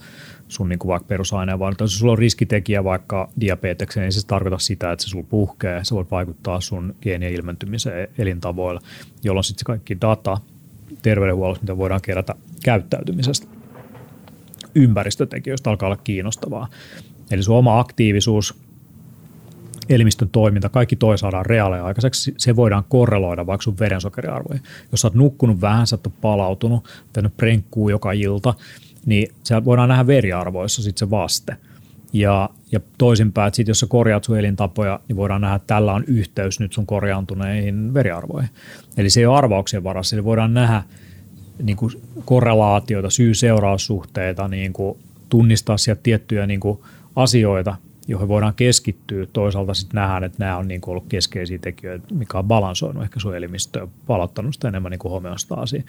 sun niin kuin vaikka perusainevalinta. Jos sulla on riskitekijä vaikka diabetekseen, niin se tarkoita sitä, että se sulla puhkee, se voi vaikuttaa sun geenien ilmentymiseen elintavoilla, jolloin sitten se kaikki data terveydenhuollossa, mitä voidaan kerätä käyttäytymisestä ympäristötekijöistä, alkaa olla kiinnostavaa. Eli sun oma aktiivisuus, elimistön toiminta, kaikki toi saadaan reaaliaikaiseksi, se voidaan korreloida vaikka sun verensokeriarvoihin. Jos sä oot nukkunut vähän, sä et ole palautunut, tehnyt prenkkuu joka ilta, niin se voidaan nähdä veriarvoissa sitten se vaste. Ja, ja toisinpäin, että sit jos sä korjaat sun elintapoja, niin voidaan nähdä, että tällä on yhteys nyt sun korjaantuneihin veriarvoihin. Eli se ei ole arvauksien varassa, eli voidaan nähdä niin kuin korrelaatioita, syy-seuraussuhteita, niin kuin tunnistaa sieltä tiettyjä niin kuin asioita, johon voidaan keskittyä. Toisaalta sitten nähdään, että nämä on niin kuin ollut keskeisiä tekijöitä, mikä on balansoinut ehkä sun elimistöä, palauttanut sitä enemmän niin kuin homeostaasiin.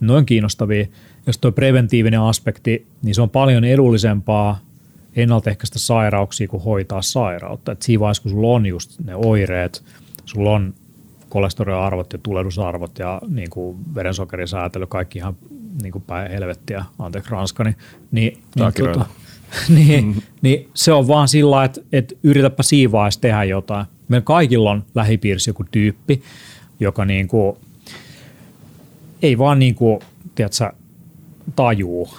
Noin kiinnostavia. Jos tuo preventiivinen aspekti, niin se on paljon edullisempaa ennaltaehkäistä sairauksia kuin hoitaa sairautta. Et siinä vaiheessa, kun sulla on just ne oireet, sulla on kolesteroliarvot ja tulehdusarvot ja niin kuin verensokerisäätely, kaikki ihan niin kuin päin helvettiä, anteeksi ranskani, niin... niin, mm. niin se on vaan sillä lailla, että, että yritäpä siinä vaiheessa tehdä jotain. Meillä kaikilla on lähipiirissä joku tyyppi, joka niinku, ei vaan niinku, tiedätkö, tajuu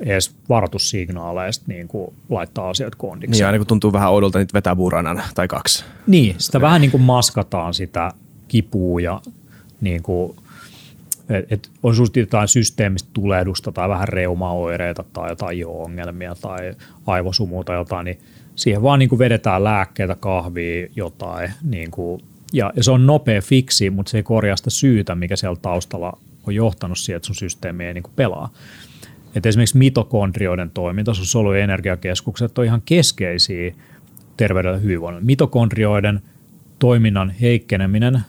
edes varoitussignaaleista niinku laittaa asiat kondiksi. Niin, aina kun tuntuu vähän oudolta, niitä vetää buranan tai kaksi. Niin, sitä ja. vähän niinku maskataan sitä kipua ja niinku... Että on susta jotain systeemistä tulehdusta tai vähän reumaoireita tai jotain iho-ongelmia tai aivosumua tai jotain, niin siihen vaan niin kuin vedetään lääkkeitä, kahvia, jotain. Niin kuin, ja se on nopea fiksi, mutta se ei korjaa sitä syytä, mikä siellä taustalla on johtanut siihen, että sun systeemi ei niin kuin pelaa. Et esimerkiksi mitokondrioiden toiminta, sun solu- ja energiakeskukset on ihan keskeisiä terveydellä ja hyvinvoinnilla. Mitokondrioiden toiminnan heikkeneminen,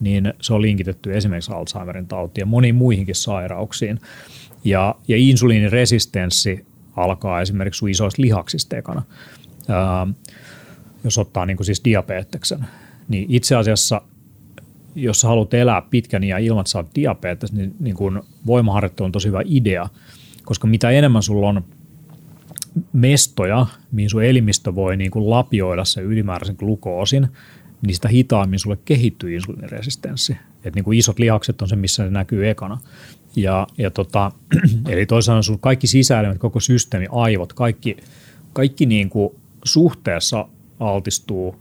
niin se on linkitetty esimerkiksi Alzheimerin tautiin ja moniin muihinkin sairauksiin. Ja, ja insuliiniresistenssi alkaa esimerkiksi sun isoista lihaksista ekana, Ää, jos ottaa niin kuin siis diabeteksen. Niin itse asiassa, jos sä haluat elää pitkän ja ilman, että sä oot diabetes, niin, niin kuin voimaharjoittelu on tosi hyvä idea, koska mitä enemmän sulla on mestoja, mihin sun elimistö voi niin kuin lapioida sen ylimääräisen glukoosin, niin sitä hitaammin sulle kehittyy insuliiniresistenssi. Että niin kuin isot lihakset on se, missä ne näkyy ekana. Ja, ja tota, eli toisaalta sun kaikki sisäelimet, koko systeemi, aivot, kaikki, kaikki niin kuin suhteessa altistuu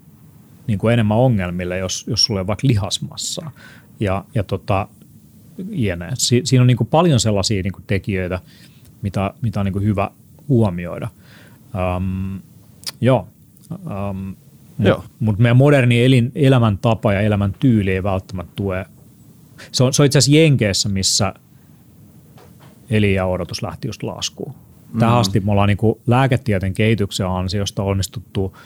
niin kuin enemmän ongelmille, jos, jos sulle on vaikka lihasmassaa. Ja, ja tota, jne. Si, siinä on niin kuin paljon sellaisia niin kuin tekijöitä, mitä, mitä on niin kuin hyvä huomioida. Um, joo. Um, Mutta mut meidän moderni elin, elämäntapa ja elämäntyyli ei välttämättä tue. Se on, se on itse asiassa Jenkeissä, missä eliäodotus lähti just laskuun. Tähän mm. asti me ollaan niinku lääketieteen kehityksen ansiosta onnistuttu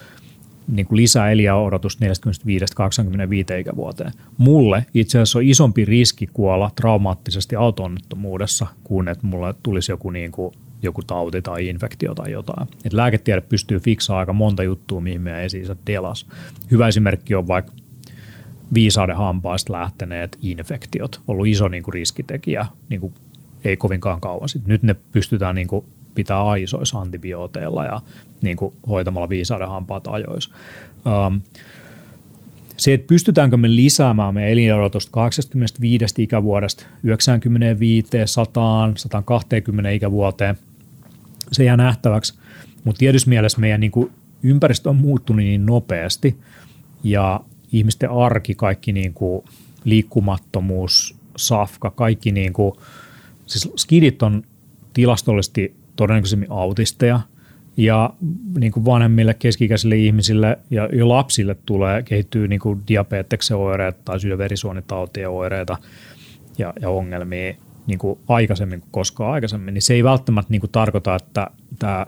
niinku lisää eliäodotus neljästäkymmenestäviidestä kahdeksaankymmeneenviiteen ikävuoteen. Mulle itse asiassa on isompi riski kuolla traumaattisesti auto-onnettomuudessa kuin että mulle tulisi joku... Niinku joku tauti tai infektio tai jotain. Et lääketiede pystyy fiksaamaan aika monta juttua, mihin meidän esi-isät delas. Hyvä esimerkki on vaikka viisauden hampaista lähteneet infektiot. Ollut iso niinku riskitekijä, niinku, ei kovinkaan kauan sitten. Nyt ne pystytään niinku, pitämään aisoissa antibiooteilla ja niinku, hoitamalla viisauden hampaat ajoissa. Um, se, että pystytäänkö me lisäämään meidän elinodotusta kahdeksankymmentäviidestä ikävuodesta yhdeksäänkymmeneenviiteen, sataan, sataankahteenkymmeneen ikävuoteen, se jää nähtäväksi, Mutta tietysti mielessä meidän niin kuin ympäristö on muuttunut niin nopeasti ja ihmisten arki, kaikki niin kuin liikkumattomuus, safka, kaikki niin kuin, siis skidit on tilastollisesti todennäköisemmin autisteja ja niin kuin vanhemmille keski-ikäisille ihmisille ja jo lapsille tulee, kehittyy niin kuin diabeteksen oireita tai sydänverisuonitautien oireita ja, ja ongelmia niin kuin aikaisemmin kuin koskaan aikaisemmin, niin se ei välttämättä niin kuin tarkoita, että tämä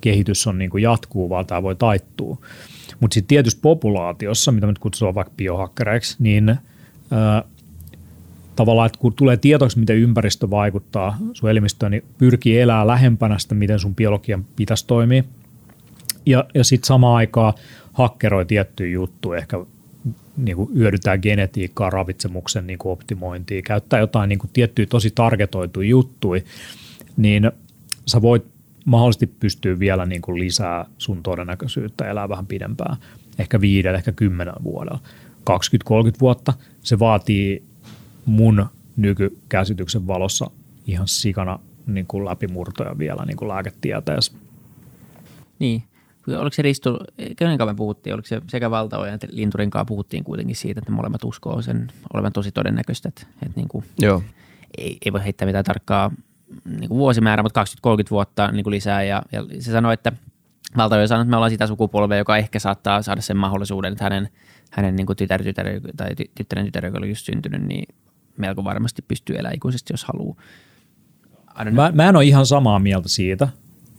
kehitys on niin kuin jatkuu, vaan tämä voi taittua. Mutta sitten tietyssä populaatiossa, mitä nyt kutsutaan vaikka biohakkereiksi, niin ää, tavallaan, että kun tulee tietoksi, miten ympäristö vaikuttaa sun elimistöön, niin pyrkii elää lähempänä sitä, miten sun biologian pitäisi toimia. Ja, ja sitten samaan aikaan hakkeroi tiettyjä juttuja, ehkä niin kuin hyödytään genetiikkaa, ravitsemuksen niin kuin optimointia, käyttää jotain niin kuin tiettyjä tosi targetoituja juttuja, niin sä voit mahdollisesti pystyy vielä niin kuin lisää sun todennäköisyyttä elää vähän pidempään, ehkä viidellä, ehkä kymmenen vuodella. kaksikymmentä kolmekymmentä vuotta, se vaatii mun nykykäsityksen valossa ihan sikana niin kuin läpimurtoja vielä niin kuin lääketieteessä. Niin, oliko se Risto, kenen kanssa me puhuttiin, oliko se sekä Valtaojan että Linturin kanssa puhuttiin kuitenkin siitä, että molemmat uskoo sen olevan tosi todennäköistä, että, että niin kuin, Joo. Ei, ei voi heittää mitään tarkkaa niin kuin vuosimäärä, mutta kaksikymmentä kolmekymmentä vuotta niin kuin lisää ja, ja se sanoi, että Valtaoja sanoi, että me ollaan sitä sukupolvea, joka ehkä saattaa saada sen mahdollisuuden, että hänen, hänen niin kuin tytär, tytär, tai tyttären tytär, joka oli just syntynyt, niin melko varmasti pystyy elämään ikuisesti, jos haluaa. Mä, mä en ole ihan samaa mieltä siitä.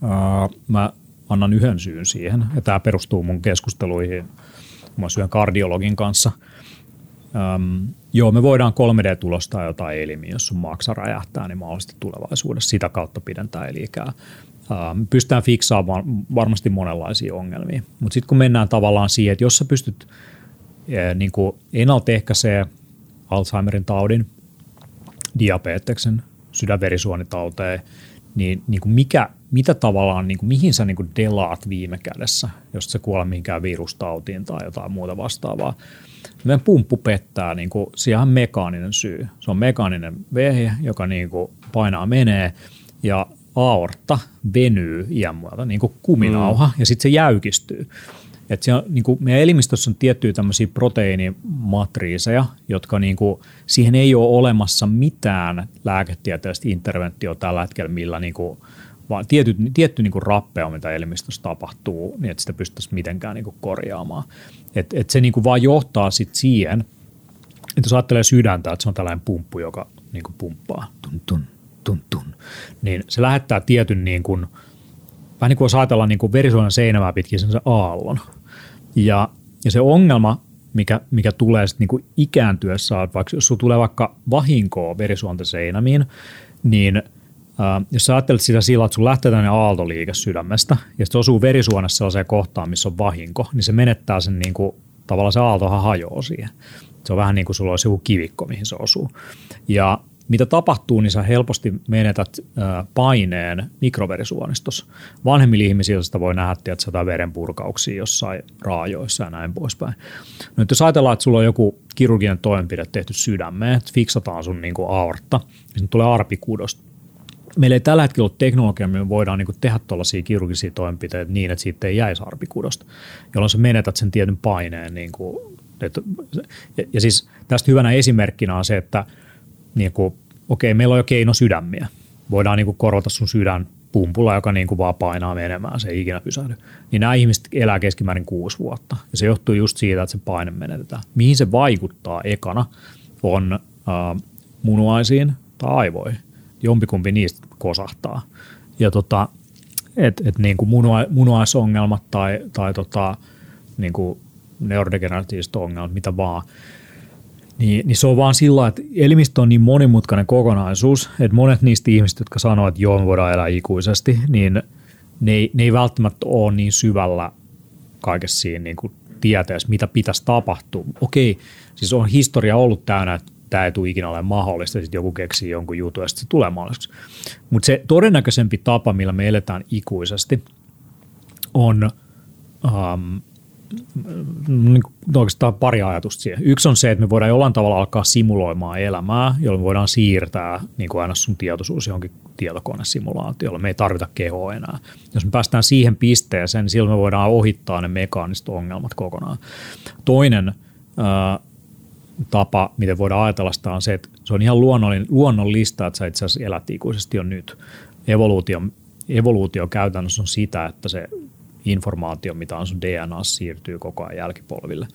Uh, mä annan yhden syyn siihen ja tämä perustuu mun keskusteluihin. Mä syön kardiologin kanssa. Um, joo, me voidaan kolme D-tulostaa jotain elimiä, jos sun maksa räjähtää, niin mahdollisesti tulevaisuudessa sitä kautta pidentää elikää. Um, pystytään fiksaamaan varmasti monenlaisia ongelmia, mutta sitten kun mennään tavallaan siihen, että jos sä pystyt eh, niin kuin ennaltaehkäisee Alzheimerin taudin, diabeteksen, sydänverisuonitauteen, niin, niin kuin mikä, mitä tavallaan, niin kuin, mihin sä niin kuin delaat viime kädessä, jos sä kuolet mihinkään virustautiin tai jotain muuta vastaavaa. Meidän pumppu pettää, niin kuin, siihen on mekaaninen syy. Se on mekaaninen vehje, joka niin kuin, painaa menee ja aortta venyy iän muuta, niin kuin kuminauha, mm. ja sitten se jäykistyy. Et se on, niin kuin, meidän elimistössä on tiettyjä tämmöisiä proteiinimatriiseja, jotka niin kuin, siihen ei ole olemassa mitään lääketieteellistä interventiota tällä hetkellä, millä niin kuin, vaan tietty, tietty niin kuin rappea, mitä elimistössä tapahtuu, niin että sitä pystyisi mitenkään niin kuin korjaamaan. Et, et se niin kuin vaan johtaa sit siihen, että jos ajattelee sydäntä, että se on tällainen pumppu, joka niin kuin pumppaa, tun, tun, tun, tun, niin se lähettää tietyn, niin kuin, vähän niin kuin jos ajatellaan niin kuin verisuonen seinämää pitkin sen aallon. Ja, ja se ongelma, mikä, mikä tulee sitten niin kuin ikääntyessä, vaikka jos sulla tulee vaikka vahinkoa verisuonten seinämiin, niin Uh, jos sä ajattelet sitä sillä, että sun lähtee tämmöinen aaltoliike sydämestä ja sitten osuu verisuonessa sellaiseen kohtaan, missä on vahinko, niin se menettää sen niin kuin, tavallaan se aaltohan hajoaa siihen. Se on vähän niin kuin sulla olisi joku kivikko, mihin se osuu. Ja mitä tapahtuu, niin sä helposti menetät uh, paineen mikroverisuonistossa. Vanhemmilla ihmisillä sitä voi nähdä, että jotain verenpurkauksia jossain raajoissa ja näin poispäin. No nyt jos ajatellaan, että sulla on joku kirurginen toimenpide tehty sydämeen, että fiksataan sun niin kuin aortta, niin sinne tulee arpikudosta. Meillä ei tällä hetkellä ole teknologiaa, me voidaan niin kuin tehdä tuollaisia kirurgisia toimenpiteitä niin, että siitä ei jäisi arpikudosta, jolloin sä menetät sen tietyn paineen. Niin kuin, et, ja, ja siis tästä hyvänä esimerkkinä on se, että niin kuin, okei, meillä on jo keino sydämiä. Voidaan niin kuin korvata sun sydän pumpulla, joka niin kuin vaan painaa menemään, se ei ikinä pysähdy. Niin nämä ihmiset elää keskimäärin kuusi vuotta. Ja se johtuu just siitä, että se paine menetetään. Mihin se vaikuttaa ekana on äh, munuaisiin tai aivoihin. Jompikumpi niistä kosahtaa. Ja tota, et, et niin kuin munua, munuaisongelmat tai, tai tota, niin kuin neurodegeneratiiviset ongelmat, mitä vaan, niin, niin se on vaan sillä, että elimistö on niin monimutkainen kokonaisuus, että monet niistä ihmisistä, jotka sanoo, että joo, me voidaan elää ikuisesti, niin ne ei, ne ei välttämättä ole niin syvällä kaikessa siinä niin kuin tieteessä, mitä pitäisi tapahtua. Okei, siis on historia ollut täynnä, tämä ei tule ikinä ole mahdollista, sitten joku keksii jonkun jutun ja sitten se tulee mahdolliseksi. Mutta se todennäköisempi tapa, millä me eletään ikuisesti, on ähm, oikeastaan pari ajatusta siihen. Yksi on se, että me voidaan jollain tavalla alkaa simuloimaan elämää, jolloin me voidaan siirtää niin kuin aina sun tietoisuus johonkin tietokonesimulaatiolla. Me ei tarvita kehoa enää. Jos me päästään siihen pisteeseen, niin silloin me voidaan ohittaa ne mekaaniset ongelmat kokonaan. Toinen ää, tapa, miten voidaan ajatella sitä, on se, että se on ihan luonnollista, että sä itse asiassa elät ikuisesti jo nyt. Evoluutio, evoluutio käytännössä on sitä, että se informaatio, mitä on sun D N A, siirtyy koko ajan jälkipolville.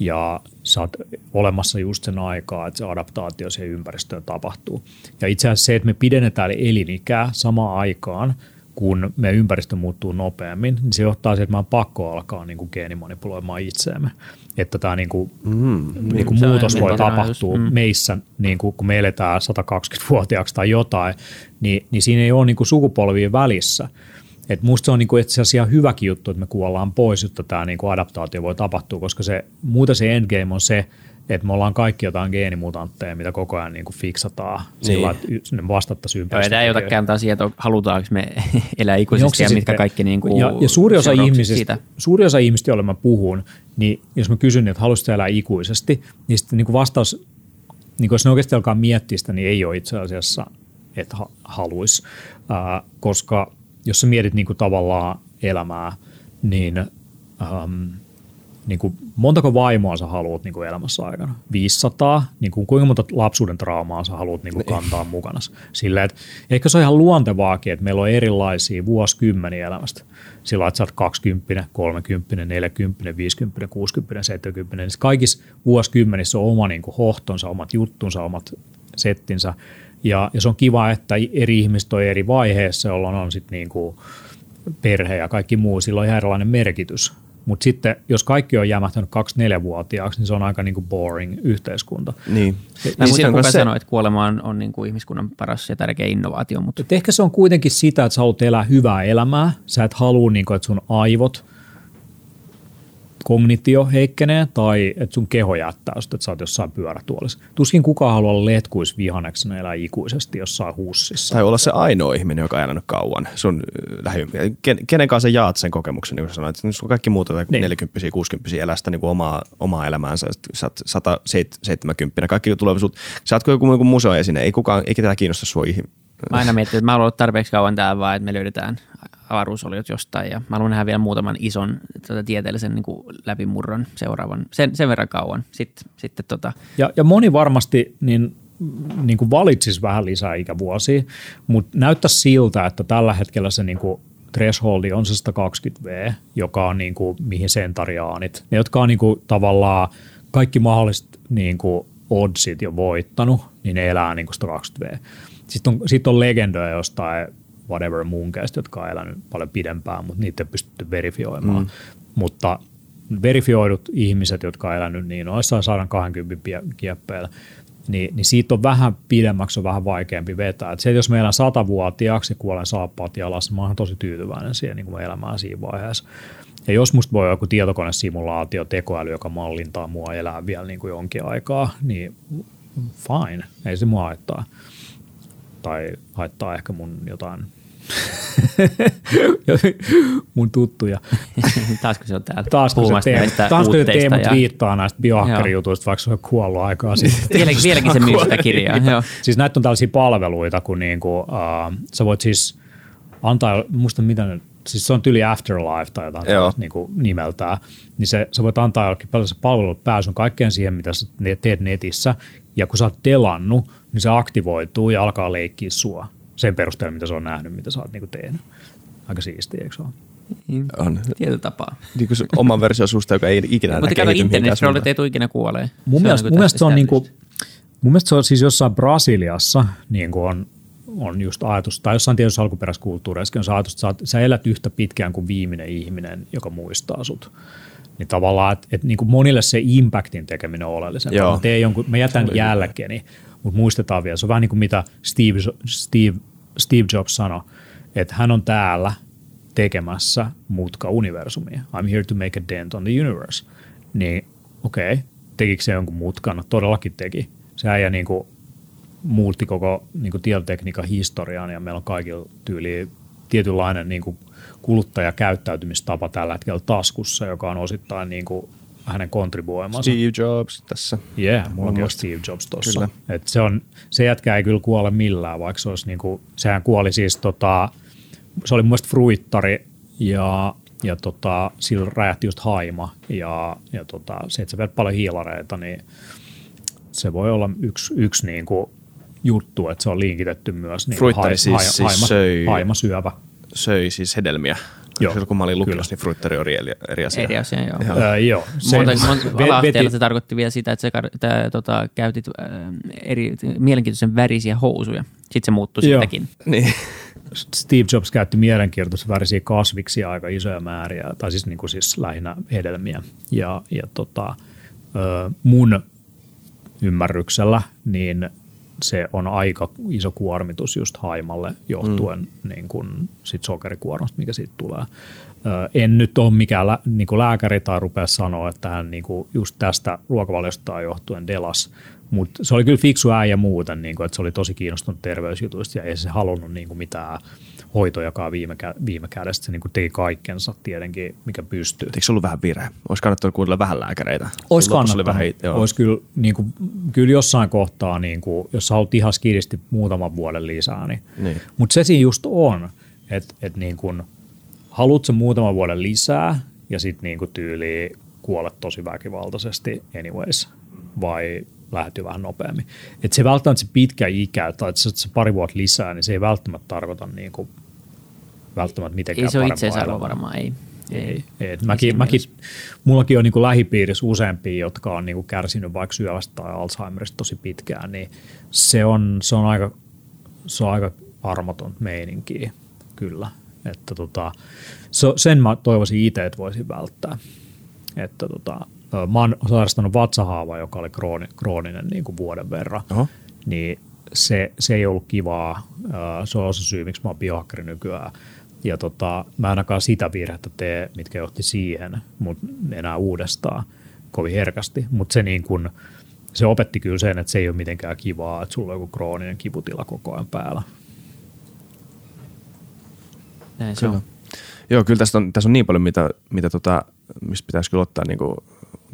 Ja sä oot olemassa just sen aikaa, että se adaptaatio siihen ympäristöön tapahtuu. Ja itse asiassa se, että me pidennetään elinikää samaan aikaan, kun meidän ympäristö muuttuu nopeammin, niin se johtaa siihen, että mä oon pakko alkaa niin kuin geenimanipuloimaan itseämme. Että tämä niin kuin, mm, niin kuin muutos voi tapahtua mm. meissä, niin kuin, kun me eletään sata kaksikymmentävuotiaaksi tai jotain, niin, niin siinä ei ole niin kuin sukupolvien välissä. Et musta se on niinku itse asiassa ihan hyväkin juttu, että me kuollaan pois, jotta tämä niinku adaptaatio voi tapahtua, koska se, muuten se endgame on se, että me ollaan kaikki jotain geenimutantteja, mitä koko ajan niinku fiksataan niin. Sillä, että ne vastattaisiin ympäristöön. Ei ota kääntää siihen, että halutaanko me elää ikuisesti ja mitkä sitten, kaikki niinku ja, ja suuri osa ihmisistä, suuri osa ihmistä, joille mä puhun, niin jos mä kysyn, että haluaisitko elää ikuisesti, niin sitten niinku vastaus, niinku jos ne oikeasti alkaa miettiä sitä, niin ei ole itse asiassa, että haluaisi, äh, koska jos sä mietit niinku tavallaan elämää, niin ähm, niinku montako vaimoa sä haluat niinku elämässä aikana? viisisataa? Niinku, kuinka monta lapsuuden traumaa sä haluat niinku kantaa mukana? Sillä, et, ehkä se on ihan luontevaakin, että meillä on erilaisia vuosikymmeniä elämästä. Sillä että sä oot kaksikymmentä, kolmekymmentä, neljäkymmentä, viisikymmentä, kuusikymmentä, seitsemänkymmentä. Niin kaikissa vuosikymmenissä on oma niinku hohtonsa, omat juttunsa, omat settinsä. Ja, ja se on kiva, että eri ihmiset on eri vaiheessa, jolloin on sitten niinku perhe ja kaikki muu, sillä on ihan erilainen merkitys. Mutta sitten, jos kaikki on jämähtänyt kaksikymmentäneljävuotiaaksi, niin se on aika niinku boring yhteiskunta. Niin. Ja, mä en muista, kuka se... sanoi, että kuolema on, on niinku ihmiskunnan paras ja tärkeä innovaatio. Mutta... Et ehkä se on kuitenkin sitä, että sä haluat elää hyvää elämää. Sä et halua, niinku, että sun aivot, kognitio heikkenee tai että sun keho jättää, että sä oot jossain pyörätuolissa. Tuskin kukaan haluaa olla letkuisvihaneksena elää ikuisesti jossain hussissa. Tai olla se ainoa ihminen, joka on elänyt kauan. Sun lähiympäri. Kenen kanssa jaat sen kokemuksen, niin kuin sanoit, että sun kaikki muuta neljäkymppisiä, kuusikymppisiä elää sitä niin kuin omaa, omaa elämäänsä. Sä oot sata seitsemänkymmentä, kaikki tulevaisuut. Sä ootko joku, joku museoesine, ei kukaan, ei ketään kiinnosta sua ihminen. Mä aina mietin, että mä haluan olla tarpeeksi kauan täällä vaan, että me löydetään avaruusoliot jostain ja mä haluan nähdä vielä muutaman ison tota, tieteellisen niin kuin läpimurron seuraavan, sen, sen verran kauan. Sitten, sitten, tota. ja, ja moni varmasti niin, niin kuin valitsisi vähän lisää ikävuosia, mutta näyttäisi siltä, että tällä hetkellä se niin kuin thresholdi on se sata kaksikymmentä vuotta, joka on niin kuin, mihin sentariaanit, ne jotka on niin kuin, tavallaan kaikki mahdolliset niin kuin oddsit jo voittanut, niin ne elää niin kuin sata kaksikymmentä vuotta. Sitten on, sit on legendoja jostain whatever munkeista, jotka on elänyt paljon pidempään, mutta niitä ei pystytty verifioimaan. Mm. Mutta verifioidut ihmiset, jotka on elänyt niin noissa sata kaksikymmentä kieppeillä, niin, niin siitä on vähän pidemmäksi, on vähän vaikeampi vetää. Et se, että jos me elän satavuotiaaksi ja kuolen saappaat jalassa, mä oon tosi tyytyväinen siihen niin kuin elämään siinä vaiheessa. Ja jos musta voi olla joku tietokonesimulaatio, tekoäly, joka mallintaa mua elää vielä niin kuin jonkin aikaa, niin fine, ei se mua haittaa. Tai haittaa ehkä mun jotain mun tuttuja. Taasko se on täällä? Taasko se Teemu, taasko se Teemu ja... viittaa näistä biohakkerijutuista, vaikka se on kuollut aikaa sitten. Vieläkin se myy sitä kirjaa. Joo. Siis näitä on tällaisia palveluita, kun niinku, uh, sä voit siis antaa, muista mitä ne, siis se on tyli afterlife tai jotain niinku nimeltään, niin se, sä voit antaa jollekin palvelulle pääsyn kaikkeen siihen, mitä sä teet netissä, ja kun sä oot delannut, niin se aktivoituu ja alkaa leikkiä sua sen perusteella, mitä sä oot nähnyt, mitä sä oot niinku tehnyt. Aika siistiä, eikö se ole? On. Tietyllä tapaa. Niin kuin oman versio susta, joka ei ikinä nähdä kehity. Mutta internet-rollit ei tule ikinä kuolee. Mun mielestä se on, niinku, mun mielestä se on siis jossain Brasiliassa niin kuin on, on just ajatus, tai jossain tietyissä alkuperäiskulttuureissa on se ajatus, että sä, oot, sä elät yhtä pitkään kuin viimeinen ihminen, joka muistaa sut. Niin tavallaan, että et, niinku monille se impactin tekeminen on oleellisempaa. Mä, jonkun, mä jätän jälkeni. Mutta muistetaan vielä, se on vähän niin kuin mitä Steve, Steve, Steve Jobs sanoi, että hän on täällä tekemässä mutka universumia. I'm here to make a dent on the universe. Niin okei, okay, tekikö se jonkun mutkan? No, todellakin teki. Se äijä niin kuin muutti koko niin kuin tietotekniikan historiaan ja meillä on kaikilla tyyliin tietynlainen niin kuin kuluttajakäyttäytymistapa tällä hetkellä taskussa, joka on osittain niin kuin hänen kontribuoimansa. Steve Jobs tässä. Jee, yeah, mulla on Steve Jobs tuossa. Se, se jätkä ei kyllä kuole millään, vaikka se olisi niin kuin, sehän kuoli siis, tota, se oli mun mielestä fruittari ja, ja tota, sillä räjähti just haima ja, ja tota, se, että sä vedät paljon hiilareita, niin se voi olla yksi, yksi niin kuin juttu, että se on linkitetty myös niin fruittari siis, haima, siis haima, söi, haima syövä. Söi siis hedelmiä. Joo, silloin kun mä olin lukiossa, niin fruittari oli eri, eri asia. Eri asia, joo. Öö, joo. Se, Monta, se, ala-asteella se tarkoitti vielä sitä, että sä tää, tota, käytit äh, eri, mielenkiintoisen värisiä housuja. Sitten se muuttui joo. sitäkin. Niin. Steve Jobs käytti mielenkiintoisen värisiä kasviksia aika isoja määriä, tai siis, niin kuin siis lähinnä hedelmiä. Ja, ja tota, mun ymmärryksellä niin se on aika iso kuormitus just haimalle johtuen mm. niin kun sit sokerikuormasta, mikä siitä tulee. En nyt ole mikään lä- niin kuin lääkäri tai rupea sanoa, että hän niin kuin just tästä ruokavaliosta johtuen delas, mutta se oli kyllä fiksu äijä muuten, niin kuin, että se oli tosi kiinnostunut terveysjutuista ja ei se halunnut niin kuin mitään hoitojakaan viime, kä- viime kädessä. Se niin kuin teki kaikkensa tietenkin, mikä pystyy. Eikö se ollut vähän virhe? Olisi kannattanut kuunnella vähän lääkäreitä? Olisi kannattanut. Vähän, Olisi kyllä, niin kuin, kyllä jossain kohtaa, niin kuin, jos haluat ihan skidisti muutaman vuoden lisää. Niin. Niin. Mutta se siinä just on, että et niin kuin haluat sen muutaman vuoden lisää ja sitten niinku tyyliin kuolet tosi väkivaltaisesti anyways vai lähtyy vähän nopeammin. Et se välttämättä se pitkä ikä tai että se pari vuotta lisää, niin se ei välttämättä tarkoita niinku välttämättä mitenkään parempaa. Ei se ole itseisarvo varmaan, ei. Ei. ei. Mäkin, mäkin, mullakin on niinku lähipiirissä useampia, jotka on niinku kärsinyt vaikka syövästä tai Alzheimerista tosi pitkään, niin se on, se on aika, se on aika armoton meininkiä kyllä. Että tota, sen mä toivoisin itse, että voisin välttää. Että tota, mä oon sairastanut vatsahaavaa, joka oli krooninen niin kuin vuoden verran. Oho. Niin se, se ei ollut kivaa. Se on osa syy, miksi mä oon biohakkeri nykyään. Ja tota, mä ainakaan sitä virhettä tee, mitkä johti siihen, mutta enää uudestaan kovin herkästi. Mutta se, niin kun, se opetti kyllä sen, että se ei ole mitenkään kivaa, että sulla on joku krooninen kiputila koko ajan päällä. Näin se kyllä. On. Joo, kyllä tässä on, tässä on niin paljon, mitä, mitä tota, mistä pitäisi kyllä ottaa, niin kuin,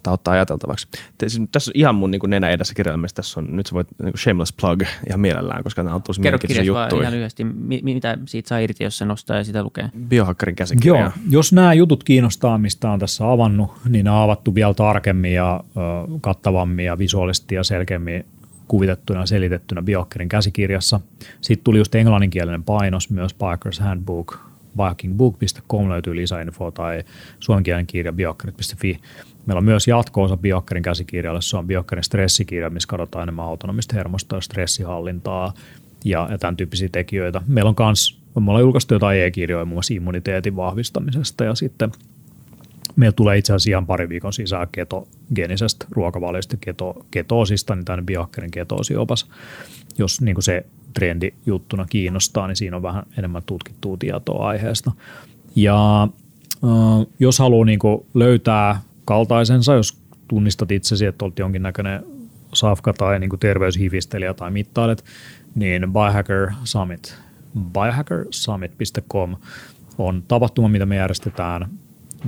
tai ottaa ajateltavaksi. Te, siis, tässä on ihan mun niin kuin nenä edessä kirjaimessa. Tässä on, nyt sä voit niin kuin shameless plug ihan mielellään, koska nämä on tosi mielenkiintoisia juttuja. Kerro kirjassa vaan ihan lyhyesti, mi- mitä siitä saa irti, jos se nostaa ja sitä lukee. Biohackerin käsikirja. Joo, jos nämä jutut kiinnostaa, mistä on tässä avannut, niin nämä on avattu vielä tarkemmin ja ö, kattavammin ja visuaalisesti ja selkeämmin kuvitettuna ja selitettynä Biohackerin käsikirjassa. Sitten tuli just englanninkielinen painos myös Parker's Handbook. biohacking book dot com löytyy lisäinfoa tai suomenkielinen kirja biohackerit dot f i. Meillä on myös jatko-osa Biohackerin käsikirjalle. Se on Biokkerin stressikirja, missä katsotaan enemmän autonomista hermosta ja stressihallintaa ja, ja tämän tyyppisiä tekijöitä. Meillä on kans, me ollaan julkaistu jotain e-kirjoja muun muassa immuniteetin vahvistamisesta ja sitten meillä tulee itse asiassa ihan pari viikon sisään ketogenisestä ruokavaliosta keto, ketoosista, niin tämmöinen Biohackerin ketoosiopas. Jos niin kuin se trendi juttuna kiinnostaa, niin siinä on vähän enemmän tutkittua tietoa aiheesta. Ja äh, jos haluaa niin kuin löytää kaltaisensa, jos tunnistat itsesi, että olet jonkinnäköinen safka tai niin kuin terveyshifistelijä tai mittailet, niin Biohacker Summit, biohacker summit dot com on tapahtuma, mitä me järjestetään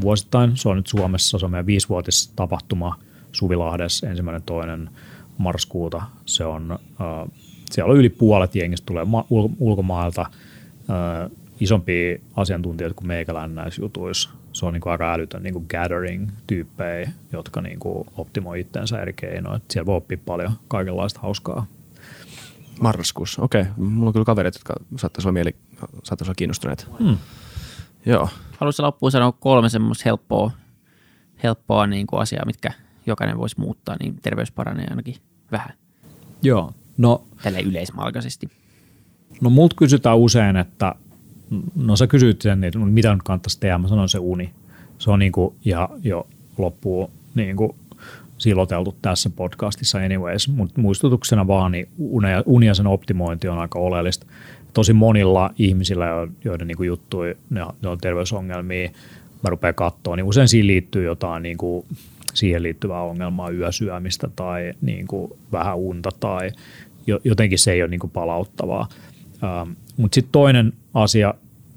vuosittain. Se on nyt Suomessa, se on meidän viisivuotis tapahtuma Suvilahdessa ensimmäinen toinen marraskuuta. Se on, äh, siellä on yli puolet jengistä tulee ma- ul- ulkomailta äh, isompia asiantuntijoita kuin meikäläinen näissä jutuissa. Se on niinku aika älytön niinku gathering-tyyppejä, jotka niinku optimoi itseänsä eri keinoin. Siellä voi oppia paljon kaikenlaista hauskaa. Marraskuussa, okei. Okay. Mulla on kyllä kaverit, jotka saattaisi olla, mieli, saattaisi olla kiinnostuneita. Hmm. Joo. Haluaisin loppuun sanoa kolme semmoista helppoa, helppoa niinku asiaa, mitkä jokainen voisi muuttaa, niin terveys paranee ainakin vähän. Joo. No, tälleen yleismalkaisesti. No multa kysytään usein, että no sä kysyt sen, että mitä nyt kannattaisi tehdä. Mä sanon se uni. Se on niin kuin ja jo loppuun niin kuin siloteltu tässä podcastissa anyways, mutta muistutuksena vaan, niin uni ja sen optimointi on aika oleellista. Tosi monilla ihmisillä, joiden niin kuin juttuja, ne on terveysongelmia, mä rupean katsoa, niin usein siihen liittyy jotain niin kuin siihen liittyvää ongelmaa, yösyömistä tai niin kuin vähän unta tai jotenkin se ei ole niin kuin palauttavaa. Ähm, mutta sitten toinen asia,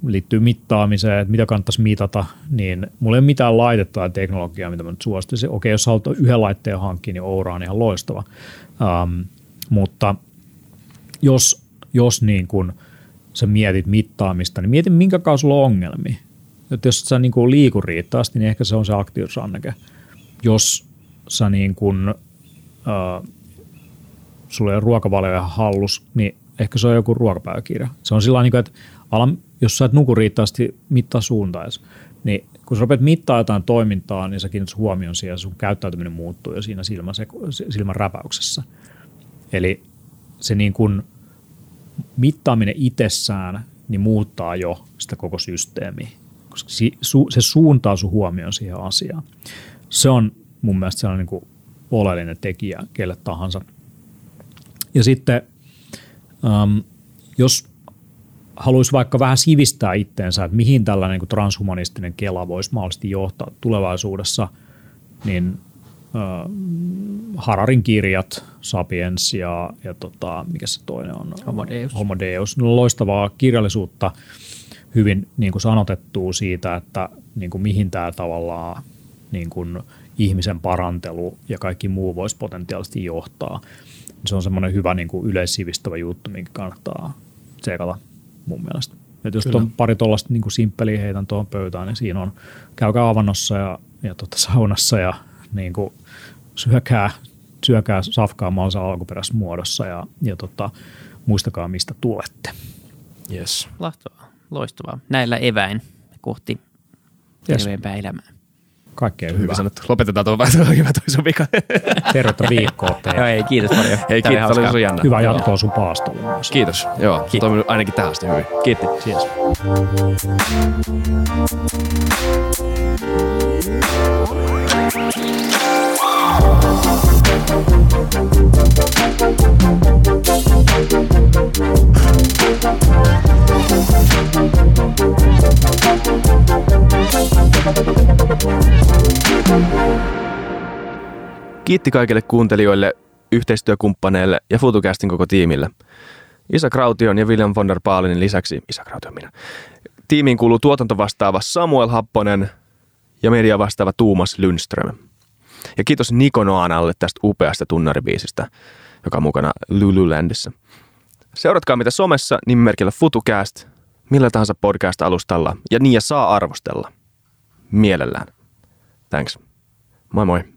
liittyy mittaamiseen, että mitä kannattaisi mitata, niin mulla ei ole mitään laitetta tai teknologiaa, mitä mä nyt suosittaisin. Okei, jos haluat yhden laitteen hankkia, niin Oura on ihan loistava. Um, mutta jos, jos niin kun sä mietit mittaamista, niin mieti, minkä kanssa sulla on ongelmia. Että jos sä niin kun liiku riittävästi, niin ehkä se on se aktiivisuusanneke. Jos sä niin kun, uh, sulla ei ole ruokavalioja hallus, niin ehkä se on joku ruokapäiväkirja. Se on sillä tavalla, että alan, jos sä et nuku riittävästi mittaa suuntaisi, niin kun sä rupeat mittaa jotain toimintaa, niin sä kiinnität huomioon siihen, sun käyttäytyminen muuttuu jo siinä silmän, silmän räpäyksessä. Eli se niin kun mittaaminen itsessään niin muuttaa jo sitä koko systeemiä, koska se suuntaa sun huomioon siihen asiaan. Se on mun mielestä sellainen niin oleellinen tekijä kelle tahansa. Ja sitten Um, jos haluaisi vaikka vähän sivistää itteensä, että mihin tällainen niin transhumanistinen kela voisi mahdollisesti johtaa tulevaisuudessa, niin uh, Hararin kirjat, Sapiens ja, ja tota, mikä se toinen on? Homo Deus. Homo Deus. No, loistavaa kirjallisuutta, hyvin niin kuin sanotettua siitä, että niin kuin mihin tämä tavallaan niin kuin ihmisen parantelu ja kaikki muu voisi potentiaalisesti johtaa. Se on semmoinen hyvä niin kuin yleissivistävä juttu, minkä kannattaa tsekata mun mielestä. Et jos on pari tuollaista niin kuin simppeliä heitän tuohon pöytään, niin siinä on käykää avannossa ja, ja tuota, saunassa ja niin kuin, syökää, syökää safkaa maansa alkuperäisessä muodossa ja, ja tota, muistakaa mistä tulette. Yes. Lahtavaa, loistavaa. Näillä eväin kohti yes. terveempää elämää. Kaikkea hyvää. Lopetetaan tuon vähän, on hyvä toi sun vika. Tervetuloa viikkoon teille. Ei, kiitos paljon. Hei, kiitos, oli sun jännä. Hyvää jatkoa sun paastolle myös. Kiitos, joo. Kiitos. Toiminut ainakin tähän asti hyvin. Kiitti. Cheers. Kiitti kaikille kuuntelijoille, yhteistyökumppaneille ja FutuCastin koko tiimille. Isa Kraution ja William von der Baalenin lisäksi, Isa Kraution minä, tiimiin kuuluu tuotantovastaava Samuel Happonen ja mediavastaava Tuomas Lundström. Ja kiitos Nikonoanalle tästä upeasta tunnaribiisistä, joka on mukana Lululandissä. Seuratkaa mitä somessa nimimerkillä FutuCast, millä tahansa podcast-alustalla, ja niin ja saa arvostella. Mielellään. Thanks. Moi moi.